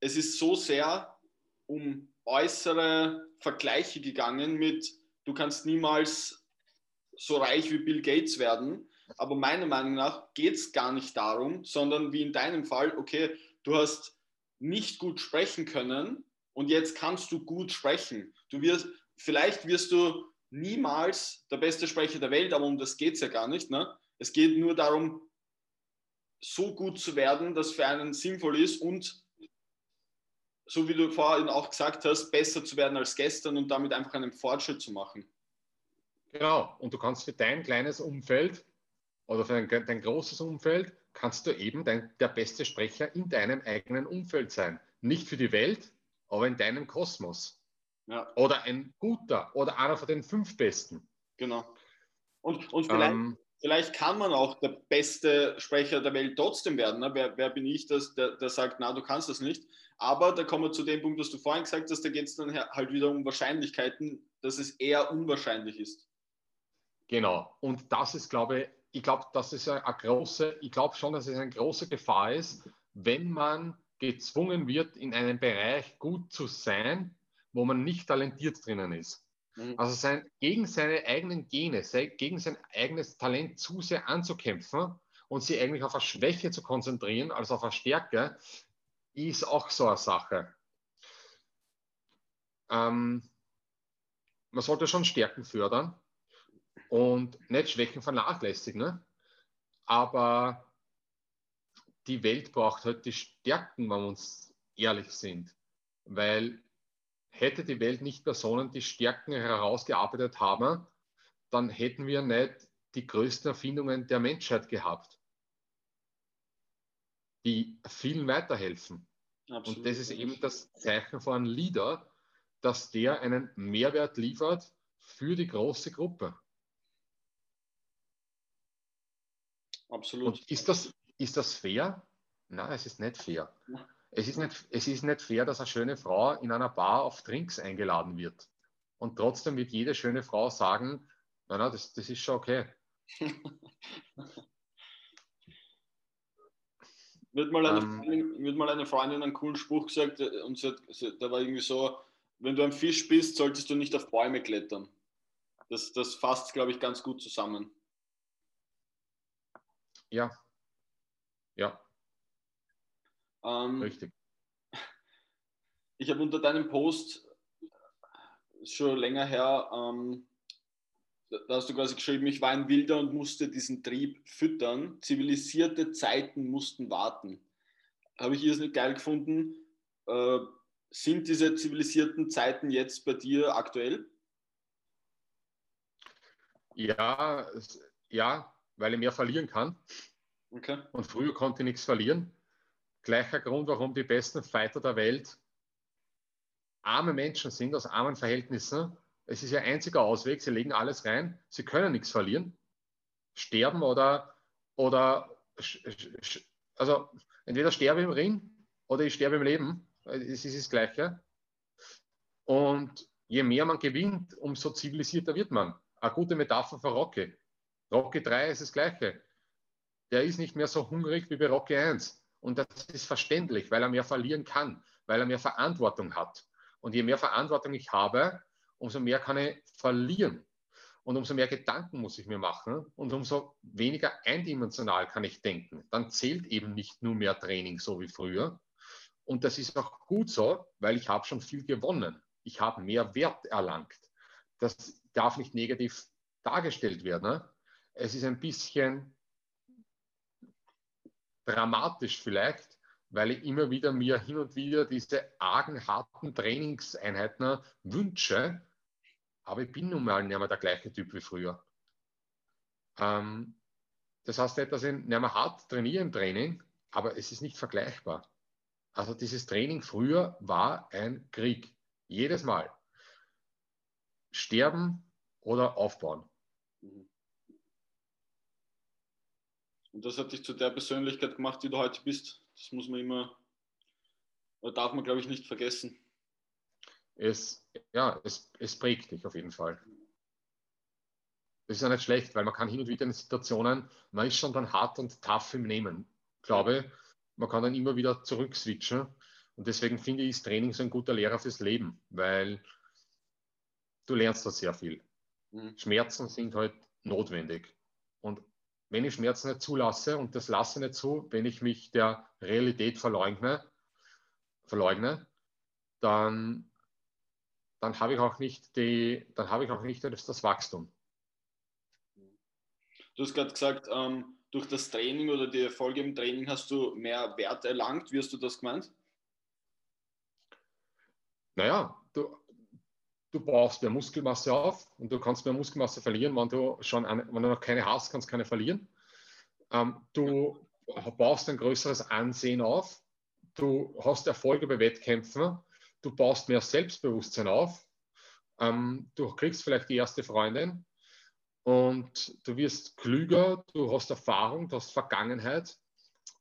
es ist so sehr um äußere Vergleiche gegangen mit, du kannst niemals so reich wie Bill Gates werden, aber meiner Meinung nach geht es gar nicht darum, sondern wie in deinem Fall, okay, du hast nicht gut sprechen können und jetzt kannst du gut sprechen. Du wirst, vielleicht wirst du niemals der beste Sprecher der Welt, aber um das geht es ja gar nicht, ne? Es geht nur darum, so gut zu werden, dass für einen sinnvoll ist und so wie du vorhin auch gesagt hast, besser zu werden als gestern und damit einfach einen Fortschritt zu machen. Genau, und du kannst für dein kleines Umfeld oder für dein, dein großes Umfeld, kannst du eben dein, der beste Sprecher in deinem eigenen Umfeld sein. Nicht für die Welt, aber in deinem Kosmos. Ja. Oder ein guter oder einer von den fünf Besten. Genau. Und, und vielleicht, ähm, vielleicht kann man auch der beste Sprecher der Welt trotzdem werden. Ne? Wer, wer bin ich, dass, der, der sagt, na, du kannst das nicht. Aber da kommen wir zu dem Punkt, was du vorhin gesagt hast, da geht es dann halt wieder um Wahrscheinlichkeiten, dass es eher unwahrscheinlich ist. Genau. Und das ist, glaube ich, ich glaube, das ist eine große, ich glaube schon, dass es eine große Gefahr ist, wenn man gezwungen wird, in einem Bereich gut zu sein, wo man nicht talentiert drinnen ist. Mhm. Also sein, gegen seine eigenen Gene, gegen sein eigenes Talent zu sehr anzukämpfen und sich eigentlich auf eine Schwäche zu konzentrieren, als auf eine Stärke, ist auch so eine Sache. Ähm, man sollte schon Stärken fördern und nicht Schwächen vernachlässigen, ne? Aber die Welt braucht halt die Stärken, wenn wir uns ehrlich sind. Weil hätte die Welt nicht Personen, die Stärken herausgearbeitet haben, dann hätten wir nicht die größten Erfindungen der Menschheit gehabt, die vielen weiterhelfen. Absolut. Und das ist eben das Zeichen von einem Leader, dass der einen Mehrwert liefert für die große Gruppe. Absolut. Und ist das, ist das fair? Nein, es ist nicht fair. Es ist nicht, es ist nicht fair, dass eine schöne Frau in einer Bar auf Drinks eingeladen wird. Und trotzdem wird jede schöne Frau sagen, na, na, das, das ist schon okay. Wird mal, eine ähm, Freundin, wird mal eine Freundin einen coolen Spruch gesagt, und sie hat, sie, da war irgendwie so, wenn du ein Fisch bist, solltest du nicht auf Bäume klettern. Das, das fasst, glaube ich, ganz gut zusammen. Ja. Ja. Ähm, Richtig. Ich habe unter deinem Post, ist schon länger her, ähm, da hast du quasi geschrieben, ich war ein Wilder und musste diesen Trieb füttern. Zivilisierte Zeiten mussten warten. Habe ich hier nicht geil gefunden. Äh, sind diese zivilisierten Zeiten jetzt bei dir aktuell? Ja, ja, weil ich mehr verlieren kann. Okay. Und früher konnte ich nichts verlieren. Gleicher Grund, warum die besten Fighter der Welt arme Menschen sind, aus armen Verhältnissen. Es ist ihr einziger Ausweg, sie legen alles rein, sie können nichts verlieren, sterben oder, oder also entweder sterbe ich im Ring oder ich sterbe im Leben, es ist das Gleiche. Und je mehr man gewinnt, umso zivilisierter wird man. Eine gute Metapher für Rocky. Rocky drei ist das Gleiche. Der ist nicht mehr so hungrig wie bei Rocky eins. Und das ist verständlich, weil er mehr verlieren kann, weil er mehr Verantwortung hat. Und je mehr Verantwortung ich habe, umso mehr kann ich verlieren und umso mehr Gedanken muss ich mir machen und umso weniger eindimensional kann ich denken. Dann zählt eben nicht nur mehr Training, so wie früher. Und das ist auch gut so, weil ich habe schon viel gewonnen. Ich habe mehr Wert erlangt. Das darf nicht negativ dargestellt werden. Es ist ein bisschen dramatisch vielleicht, weil ich immer wieder mir hin und wieder diese argen, harten Trainingseinheiten wünsche, aber ich bin nun mal nicht mehr der gleiche Typ wie früher. Ähm, das heißt nicht, dass ich nicht mehr hart trainiere im Training, aber es ist nicht vergleichbar. Also dieses Training früher war ein Krieg. Jedes Mal. Sterben oder aufbauen. Und das hat dich zu der Persönlichkeit gemacht, die du heute bist. Das muss man immer, darf man, glaube ich, nicht vergessen. Es, ja, es, es prägt dich auf jeden Fall. Das ist ja nicht schlecht, weil man kann hin und wieder in Situationen, man ist schon dann hart und tough im Nehmen. Ich glaube, man kann dann immer wieder zurückswitchen. Und deswegen finde ich, ist Training so ein guter Lehrer fürs Leben, weil du lernst da sehr viel. Mhm. Schmerzen sind halt notwendig. Und wenn ich Schmerzen nicht zulasse, und das lasse nicht zu, wenn ich mich der Realität verleugne, verleugne dann, dann habe ich auch nicht die, dann habe ich auch nicht das, das Wachstum. Du hast gerade gesagt, ähm, durch das Training oder die Erfolge im Training hast du mehr Wert erlangt. Wie hast du das gemeint? Naja, du, du brauchst mehr Muskelmasse auf und du kannst mehr Muskelmasse verlieren, wenn du, schon eine, wenn du noch keine hast, kannst du keine verlieren. Ähm, du baust ein größeres Ansehen auf, du hast Erfolge bei Wettkämpfen, du baust mehr Selbstbewusstsein auf, ähm, du kriegst vielleicht die erste Freundin und du wirst klüger, du hast Erfahrung, du hast Vergangenheit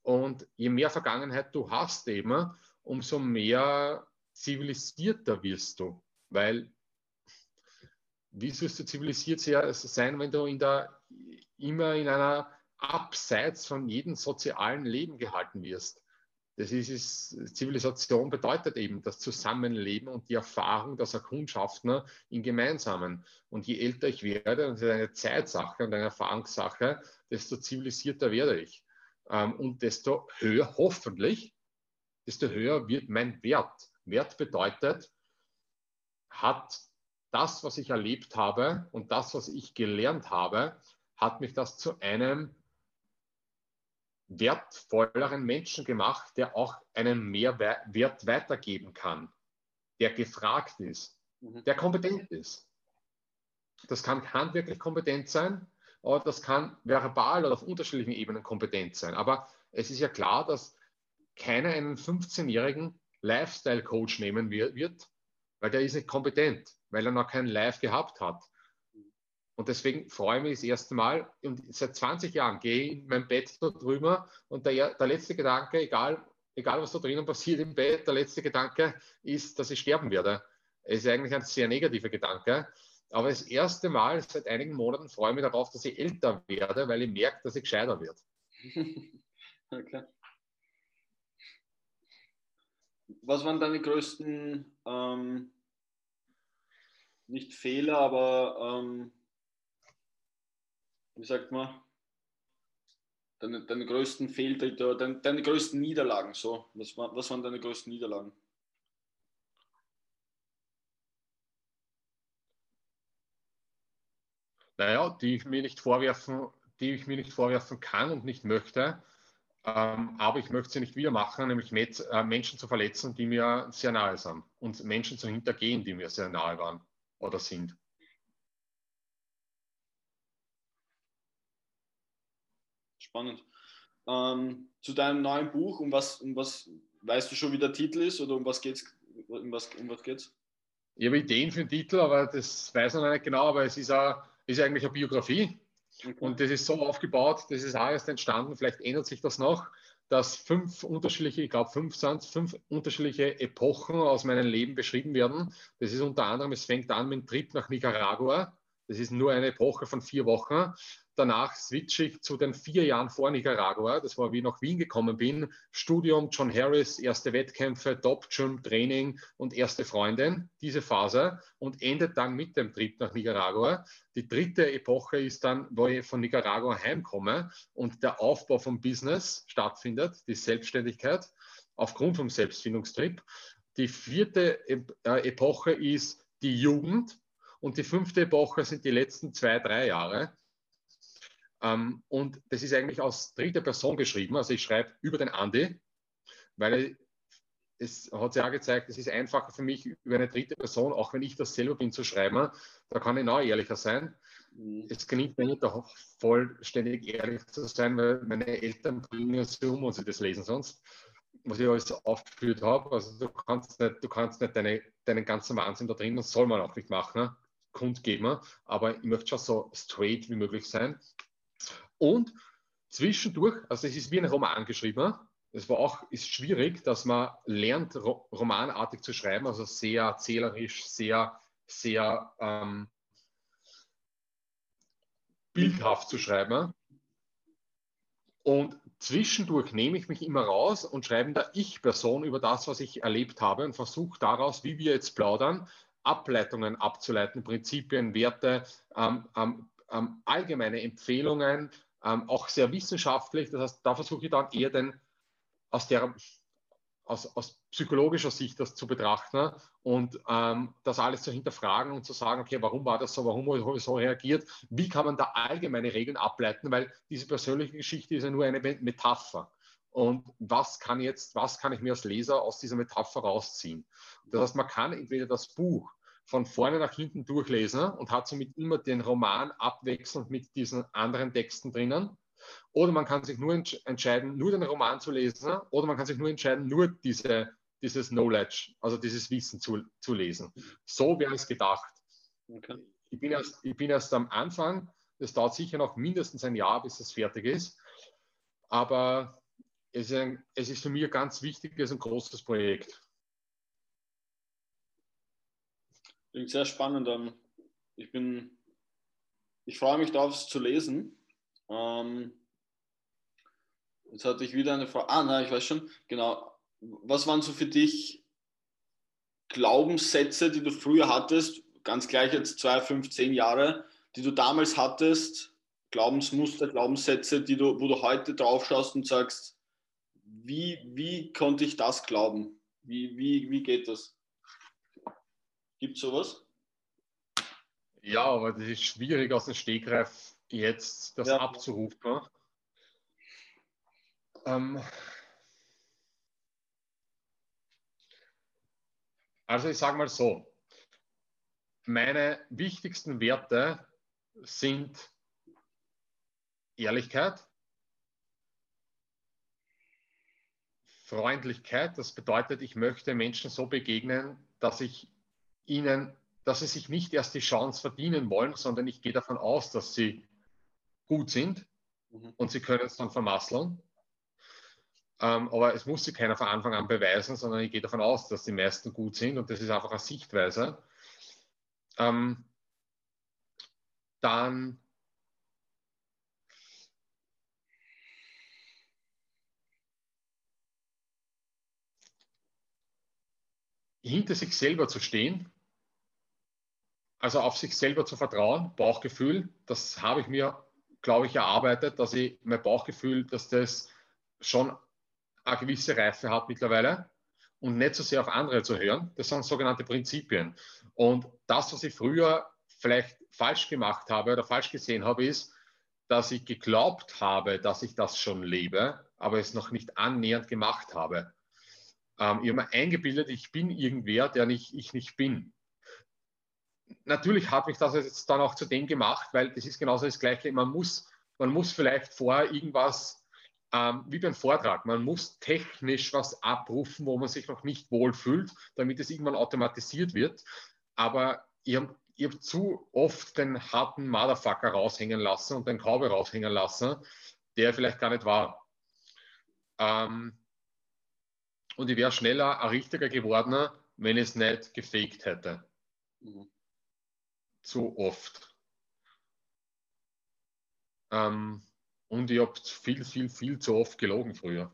und je mehr Vergangenheit du hast eben, umso mehr zivilisierter wirst du, weil wie sollst du zivilisiert sein, wenn du in der, immer in einer abseits von jedem sozialen Leben gehalten wirst? Das ist, ist Zivilisation bedeutet eben das Zusammenleben und die Erfahrung, das Erkundschaften im Gemeinsamen. Und je älter ich werde, das ist eine Zeitsache und eine Erfahrungssache, desto zivilisierter werde ich und desto höher hoffentlich, desto höher wird mein Wert. Wert bedeutet, hat das, was ich erlebt habe und das, was ich gelernt habe, hat mich das zu einem wertvolleren Menschen gemacht, der auch einen Mehrwert weitergeben kann, der gefragt ist, der kompetent ist. Das kann handwerklich kompetent sein, aber das kann verbal oder auf unterschiedlichen Ebenen kompetent sein. Aber es ist ja klar, dass keiner einen fünfzehnjährigen Lifestyle-Coach nehmen wird, weil der ist nicht kompetent, weil er noch kein Life gehabt hat. Und deswegen freue ich mich das erste Mal, und seit zwanzig Jahren gehe ich in mein Bett da drüber und der, der letzte Gedanke, egal, egal was da drinnen passiert im Bett, der letzte Gedanke ist, dass ich sterben werde. Es ist eigentlich ein sehr negativer Gedanke, aber das erste Mal seit einigen Monaten freue ich mich darauf, dass ich älter werde, weil ich merke, dass ich gescheiter werde. Okay. Was waren deine größten, ähm, nicht Fehler, aber ähm, wie sagt man, deine, deine größten Fehltritte, deine, deine größten Niederlagen? So, was, was waren deine größten Niederlagen? Naja, die ich mir nicht vorwerfen, die ich mir nicht vorwerfen kann und nicht möchte. Ähm, aber ich möchte sie nicht wieder machen, nämlich mit, äh, Menschen zu verletzen, die mir sehr nahe sind und Menschen zu hintergehen, die mir sehr nahe waren oder sind. Spannend. Ähm, zu deinem neuen Buch, um was, um was, weißt du schon, wie der Titel ist oder um was geht's? Um was, um was geht's? Ich habe Ideen für den Titel, aber das weiß ich noch nicht genau, aber es ist, a, ist eigentlich eine Biografie. Okay. Und das ist so aufgebaut, das ist auch erst entstanden, vielleicht ändert sich das noch, dass fünf unterschiedliche, ich glaube fünf sind fünf unterschiedliche Epochen aus meinem Leben beschrieben werden. Das ist unter anderem, es fängt an mit dem Trip nach Nicaragua, das ist nur eine Epoche von vier Wochen. Danach switche ich zu den vier Jahren vor Nicaragua, das war, wie ich nach Wien gekommen bin, Studium, John Harris, erste Wettkämpfe, Top Gym, Training und erste Freundin, diese Phase, und endet dann mit dem Trip nach Nicaragua. Die dritte Epoche ist dann, wo ich von Nicaragua heimkomme und der Aufbau vom Business stattfindet, die Selbstständigkeit, aufgrund vom Selbstfindungstrip. Die vierte Epoche ist die Jugend und die fünfte Epoche sind die letzten zwei, drei Jahre. Um, und das ist eigentlich aus dritter Person geschrieben, also ich schreibe über den Andi, weil es hat sich auch gezeigt, es ist einfacher für mich über eine dritte Person, auch wenn ich das selber bin, zu schreiben, da kann ich noch ehrlicher sein. Es gelingt mir nicht, da vollständig ehrlich zu sein, weil meine Eltern bringen es um und sie das lesen sonst. was ich alles aufgeführt habe. Also du kannst nicht, du kannst nicht deine, deinen ganzen Wahnsinn da drin, das soll man auch nicht machen, ne? Kundgeber, aber ich möchte schon so straight wie möglich sein. Und zwischendurch, also es ist wie ein Roman geschrieben, es war auch, ist schwierig, dass man lernt, ro romanartig zu schreiben, also sehr erzählerisch, sehr, sehr ähm, bildhaft zu schreiben. Und zwischendurch nehme ich mich immer raus und schreibe in der Ich-Person über das, was ich erlebt habe und versuche daraus, wie wir jetzt plaudern, Ableitungen abzuleiten, Prinzipien, Werte, ähm, ähm, ähm, allgemeine Empfehlungen, ähm, auch sehr wissenschaftlich. Das heißt, da versuche ich dann eher den, aus, der, aus, aus psychologischer Sicht das zu betrachten und ähm, das alles zu hinterfragen und zu sagen, okay, warum war das so, warum habe ich so reagiert, wie kann man da allgemeine Regeln ableiten, weil diese persönliche Geschichte ist ja nur eine Metapher. Und was kann jetzt, was kann ich mir als Leser aus dieser Metapher rausziehen? Das heißt, man kann entweder das Buch von vorne nach hinten durchlesen und hat somit immer den Roman abwechselnd mit diesen anderen Texten drinnen. Oder man kann sich nur entsch entscheiden, nur den Roman zu lesen. Oder man kann sich nur entscheiden, nur diese, dieses Knowledge, also dieses Wissen zu, zu lesen. So wäre es gedacht. Okay. Ich bin erst, ich bin erst am Anfang. Das dauert sicher noch mindestens ein Jahr, bis es fertig ist. Aber es ist, ein, es ist für mich ein ganz wichtiges und großes Projekt. Klingt sehr spannend. Ich, bin, ich freue mich darauf, es zu lesen. Ähm, jetzt hatte ich wieder eine Frage. Ah, nein, ich weiß schon. Genau. Was waren so für dich Glaubenssätze, die du früher hattest, ganz gleich jetzt zwei, fünf, zehn Jahre, die du damals hattest, Glaubensmuster, Glaubenssätze, die du, wo du heute drauf schaust und sagst, Wie, wie konnte ich das glauben? Wie, wie, wie geht das? Gibt es sowas? Ja, aber das ist schwierig aus dem Stegreif jetzt das ja. abzurufen. Ne? Ähm, also ich sage mal so, meine wichtigsten Werte sind Ehrlichkeit, Freundlichkeit, das bedeutet, ich möchte Menschen so begegnen, dass ich ihnen, dass sie sich nicht erst die Chance verdienen wollen, sondern ich gehe davon aus, dass sie gut sind mhm. und sie können es dann vermasseln. Ähm, aber es muss sie keiner von Anfang an beweisen, sondern ich gehe davon aus, dass die meisten gut sind und das ist einfach eine Sichtweise. Ähm, dann hinter sich selber zu stehen, also auf sich selber zu vertrauen, Bauchgefühl, das habe ich mir, glaube ich, erarbeitet, dass ich mein Bauchgefühl, dass das schon eine gewisse Reife hat mittlerweile und nicht so sehr auf andere zu hören. Das sind sogenannte Prinzipien. Und das, was ich früher vielleicht falsch gemacht habe oder falsch gesehen habe, ist, dass ich geglaubt habe, dass ich das schon lebe, aber es noch nicht annähernd gemacht habe. Ähm, ich habe mir eingebildet, ich bin irgendwer, der nicht, ich nicht bin. Natürlich hat mich das jetzt dann auch zu dem gemacht, weil das ist genauso das Gleiche. Man muss, man muss vielleicht vorher irgendwas, ähm, wie beim Vortrag, man muss technisch was abrufen, wo man sich noch nicht wohlfühlt, damit es irgendwann automatisiert wird. Aber ich habe hab zu oft den harten Motherfucker raushängen lassen und den Cowboy raushängen lassen, der vielleicht gar nicht war. Ähm, Und ich wäre schneller ein Richtiger geworden, wenn ich es nicht gefaked hätte. Mhm. Zu oft. Ähm, und ich habe viel, viel, viel zu oft gelogen früher.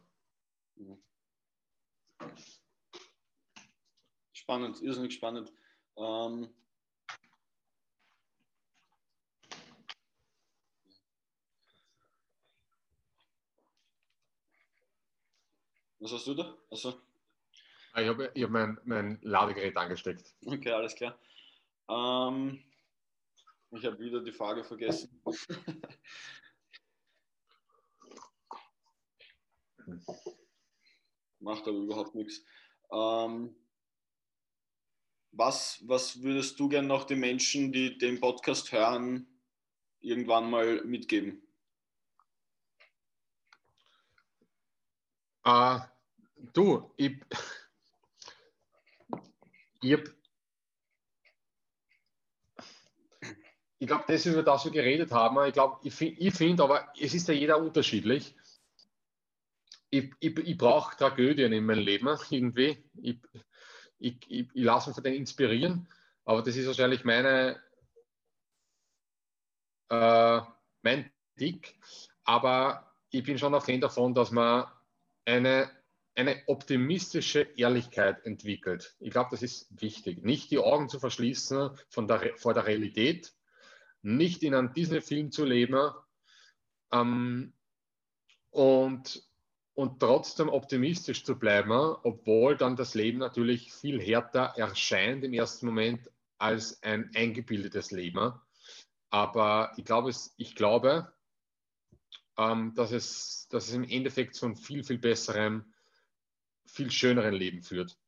Spannend, irrsinnig spannend. Ähm Was hast du da? Also. Ich habe hab mein, mein Ladegerät angesteckt. Okay, alles klar. Ähm, ich habe wieder die Frage vergessen. Macht aber überhaupt nichts. Ähm, was, was würdest du gern noch den Menschen, die den Podcast hören, irgendwann mal mitgeben? Uh, Du, ich, ich, ich glaube, das ist, über das wir geredet haben. Ich glaube, ich, ich finde, aber es ist ja jeder unterschiedlich. Ich, ich, ich brauche Tragödien in meinem Leben irgendwie. Ich, ich, ich, ich lasse mich von denen inspirieren, aber das ist wahrscheinlich meine, äh, mein Tick. Aber ich bin schon ein Fan davon, dass man eine, eine optimistische Ehrlichkeit entwickelt. Ich glaube, das ist wichtig. Nicht die Augen zu verschließen von der, vor der Realität, nicht in einem Disney-Film zu leben, ähm, und, und trotzdem optimistisch zu bleiben, obwohl dann das Leben natürlich viel härter erscheint im ersten Moment als ein eingebildetes Leben. Aber ich glaube, es, ich glaube, Ähm, dass, es, dass es im Endeffekt zu einem viel, viel besseren, viel schöneren Leben führt.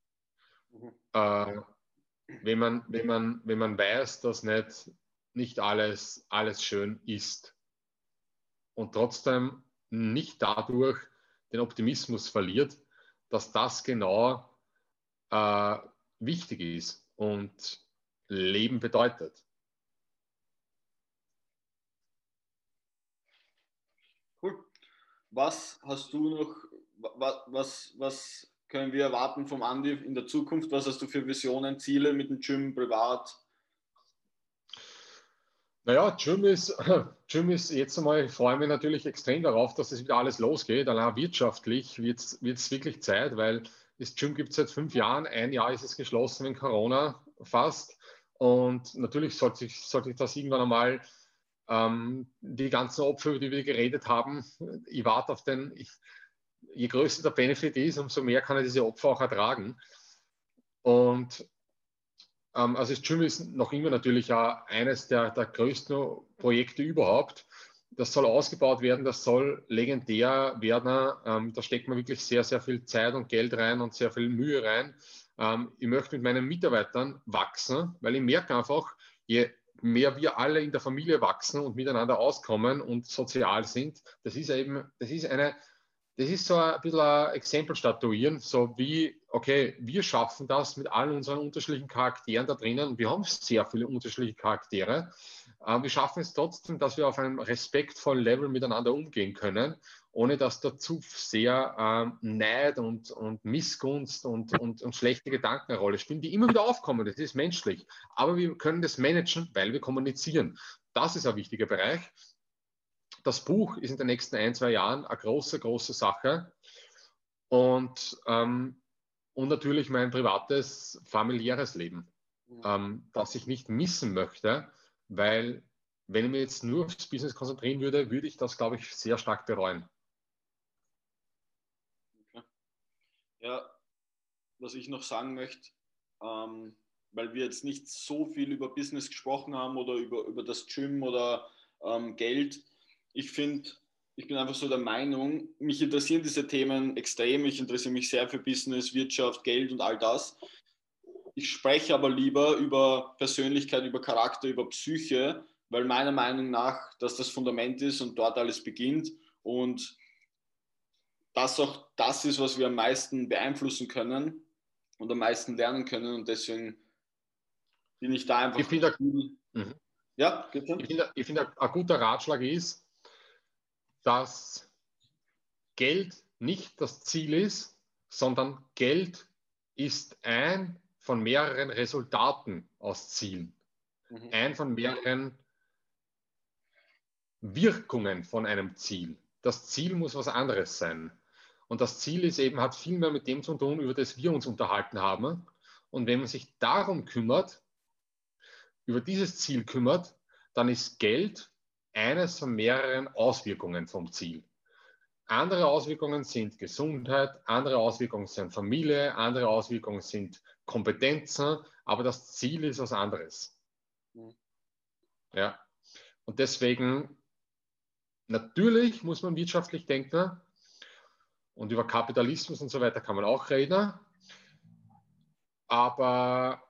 Mhm. Äh, wenn man, wenn man, wenn man weiß, dass nicht, nicht alles, alles schön ist und trotzdem nicht dadurch den Optimismus verliert, dass das genau äh, wichtig ist und Leben bedeutet. Was hast du noch, was, was, was können wir erwarten vom Andi in der Zukunft? Was hast du für Visionen, Ziele mit dem Gym, privat? Naja, Gym ist, Gym ist jetzt einmal, ich freue mich natürlich extrem darauf, dass es wieder alles losgeht. Allein wirtschaftlich wird es wirklich Zeit, weil das Gym gibt es seit fünf Jahren. Ein Jahr ist es geschlossen wegen Corona fast. Und natürlich sollte sich, sollte ich das irgendwann einmal... Ähm, die ganzen Opfer, über die wir geredet haben, ich warte auf den, ich, je größer der Benefit ist, umso mehr kann er diese Opfer auch ertragen. Und ähm, also das Gym ist noch immer natürlich ja eines der, der größten Projekte überhaupt. Das soll ausgebaut werden, das soll legendär werden. Ähm, da steckt man wirklich sehr, sehr viel Zeit und Geld rein und sehr viel Mühe rein. Ähm, ich möchte mit meinen Mitarbeitern wachsen, weil ich merke einfach, je mehr wir alle in der Familie wachsen und miteinander auskommen und sozial sind, das ist eben, das ist eine, das ist so ein bisschen ein Exempel statuieren, so wie, okay, wir schaffen das mit all unseren unterschiedlichen Charakteren da drinnen, wir haben sehr viele unterschiedliche Charaktere, äh, wir schaffen es trotzdem, dass wir auf einem respektvollen Level miteinander umgehen können, ohne dass dazu sehr ähm, Neid und, und Missgunst und, und, und schlechte Gedanken eine Rolle spielen, die immer wieder aufkommen. Das ist menschlich. Aber wir können das managen, weil wir kommunizieren. Das ist ein wichtiger Bereich. Das Buch ist in den nächsten ein, zwei Jahren eine große, große Sache. Und, ähm, und natürlich mein privates, familiäres Leben, ähm, das ich nicht missen möchte, weil wenn ich mich jetzt nur aufs Business konzentrieren würde, würde ich das, glaube ich, sehr stark bereuen. Ja, was ich noch sagen möchte, ähm, weil wir jetzt nicht so viel über Business gesprochen haben oder über, über das Gym oder ähm, Geld. Ich finde, ich bin einfach so der Meinung, mich interessieren diese Themen extrem. Ich interessiere mich sehr für Business, Wirtschaft, Geld und all das. Ich spreche aber lieber über Persönlichkeit, über Charakter, über Psyche, weil meiner Meinung nach, dass das Fundament ist und dort alles beginnt und das auch das ist, was wir am meisten beeinflussen können und am meisten lernen können und deswegen bin ich da einfach... Ich finde, mhm. ja, ich finde, ich finde, ein guter Ratschlag ist, dass Geld nicht das Ziel ist, sondern Geld ist ein von mehreren Resultaten aus Zielen. Mhm. Ein von mehreren Wirkungen von einem Ziel. Das Ziel muss was anderes sein. Und das Ziel ist eben, hat viel mehr mit dem zu tun, über das wir uns unterhalten haben. Und wenn man sich darum kümmert, über dieses Ziel kümmert, dann ist Geld eines von mehreren Auswirkungen vom Ziel. Andere Auswirkungen sind Gesundheit, andere Auswirkungen sind Familie, andere Auswirkungen sind Kompetenzen, aber das Ziel ist was anderes. Ja. Und deswegen natürlich muss man wirtschaftlich denken und über Kapitalismus und so weiter kann man auch reden, aber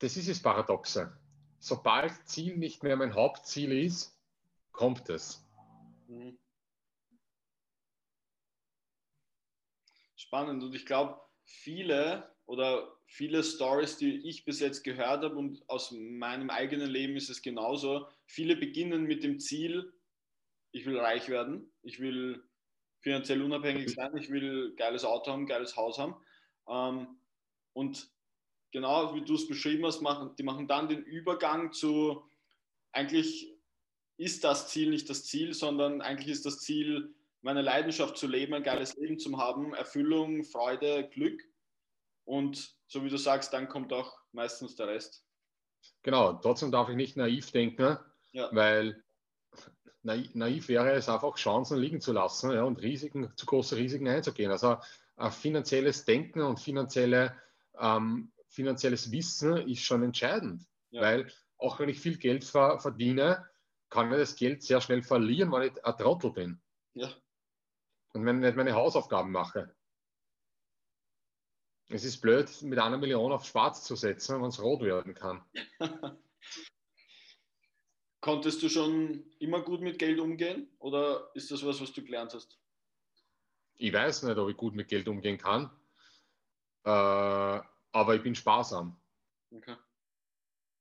das ist das Paradoxe. Sobald Ziel nicht mehr mein Hauptziel ist, kommt es. spannend. Und ich glaube, viele oder viele Stories, die ich bis jetzt gehört habe und aus meinem eigenen Leben ist es genauso, viele beginnen mit dem Ziel, ich will reich werden, ich will finanziell unabhängig sein, ich will geiles Auto haben, geiles Haus haben. Und genau wie du es beschrieben hast, machen, die machen dann den Übergang zu, eigentlich ist das Ziel nicht das Ziel, sondern eigentlich ist das Ziel, meine Leidenschaft zu leben, ein geiles Leben zu haben, Erfüllung, Freude, Glück. Und so wie du sagst, dann kommt auch meistens der Rest. Genau, trotzdem darf ich nicht naiv denken, ja. weil naiv, naiv wäre es einfach, Chancen liegen zu lassen, ja, und Risiken, zu große Risiken einzugehen. Also ein finanzielles Denken und finanzielle, ähm, finanzielles Wissen ist schon entscheidend, ja. weil auch wenn ich viel Geld ver- verdiene, kann ich das Geld sehr schnell verlieren, weil ich ein Trottel bin. Ja. Und wenn ich nicht meine Hausaufgaben mache. Es ist blöd, mit einer Million auf schwarz zu setzen, wenn es rot werden kann. Konntest du schon immer gut mit Geld umgehen? Oder ist das was, was du gelernt hast? Ich weiß nicht, ob ich gut mit Geld umgehen kann. Äh, aber ich bin sparsam. Okay.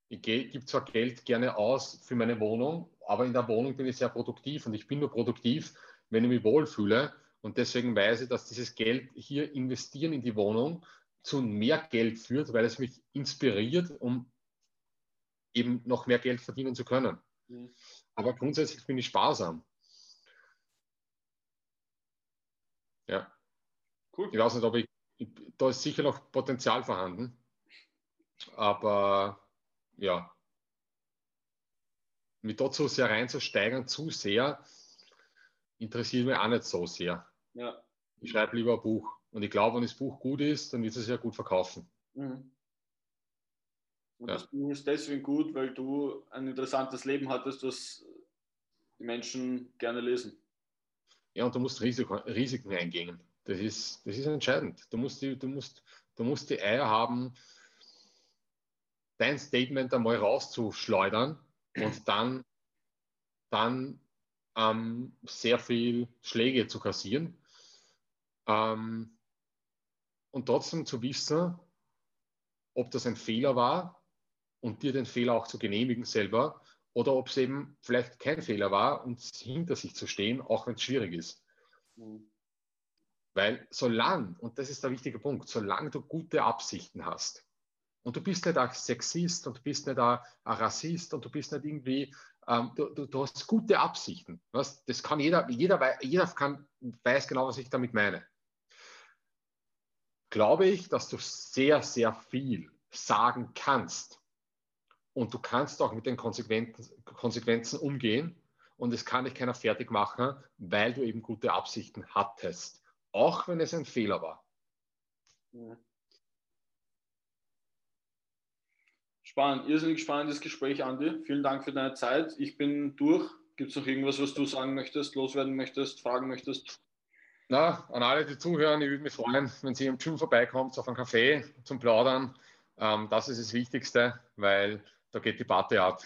Ich gebe zwar Geld gerne aus für meine Wohnung, aber in der Wohnung bin ich sehr produktiv. Und ich bin nur produktiv, wenn ich mich wohlfühle. Und deswegen weiß ich, dass dieses Geld hier investieren in die Wohnung zu mehr Geld führt, weil es mich inspiriert, um eben noch mehr Geld verdienen zu können. Mhm. Aber grundsätzlich bin ich sparsam. Ja. Cool. Ich weiß nicht, ob ich, ich, da ist sicher noch Potenzial vorhanden. Aber ja, mich dort so sehr reinzusteigern, zu sehr, interessiert mich auch nicht so sehr. Ja. Ich schreibe lieber ein Buch. Und ich glaube, wenn das Buch gut ist, dann wird es ja gut verkaufen. Mhm. Und ja. das Buch ist deswegen gut, weil du ein interessantes Leben hattest, das die Menschen gerne lesen. Ja, und du musst Risiko, Risiken eingehen. Das ist, das ist entscheidend. Du musst, die, du, musst, du musst die Eier haben, dein Statement einmal rauszuschleudern und dann, dann ähm, sehr viel Schläge zu kassieren. Ähm, und trotzdem zu wissen, ob das ein Fehler war und dir den Fehler auch zu genehmigen selber oder ob es eben vielleicht kein Fehler war und hinter sich zu stehen, auch wenn es schwierig ist. Mhm. Weil solange, und das ist der wichtige Punkt, solange du gute Absichten hast und du bist nicht ein Sexist und du bist nicht ein, ein Rassist und du bist nicht irgendwie, ähm, du, du, du hast gute Absichten. Weißt? Das kann jeder, jeder, jeder kann, weiß genau, was ich damit meine. Glaube ich, dass du sehr, sehr viel sagen kannst. Und du kannst auch mit den Konsequenzen umgehen. Und es kann dich keiner fertig machen, weil du eben gute Absichten hattest. Auch wenn es ein Fehler war. Ja. Spannend, irrsinnig spannendes Gespräch, Andi. Vielen Dank für deine Zeit. Ich bin durch. Gibt es noch irgendwas, was du sagen möchtest, loswerden möchtest, fragen möchtest? Na, an alle, die zuhören, ich würde mich freuen, wenn Sie im Gym vorbeikommt, auf einen Kaffee zum Plaudern. Ähm, das ist das Wichtigste, weil da geht die Party ab.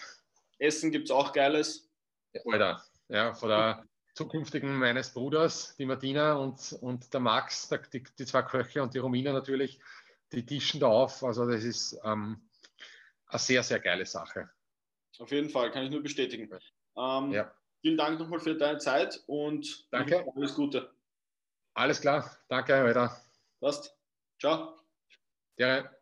Essen gibt es auch Geiles. Ja, Alter, ja, von der zukünftigen meines Bruders, die Martina und, und der Max, der, die, die zwei Köche und die Romina natürlich, die tischen da auf. Also das ist ähm, eine sehr, sehr geile Sache. Auf jeden Fall, kann ich nur bestätigen. Ähm, ja. Vielen Dank nochmal für deine Zeit und danke. Alles Gute. Alles klar, danke, weiter. Passt. Ciao. Gerne.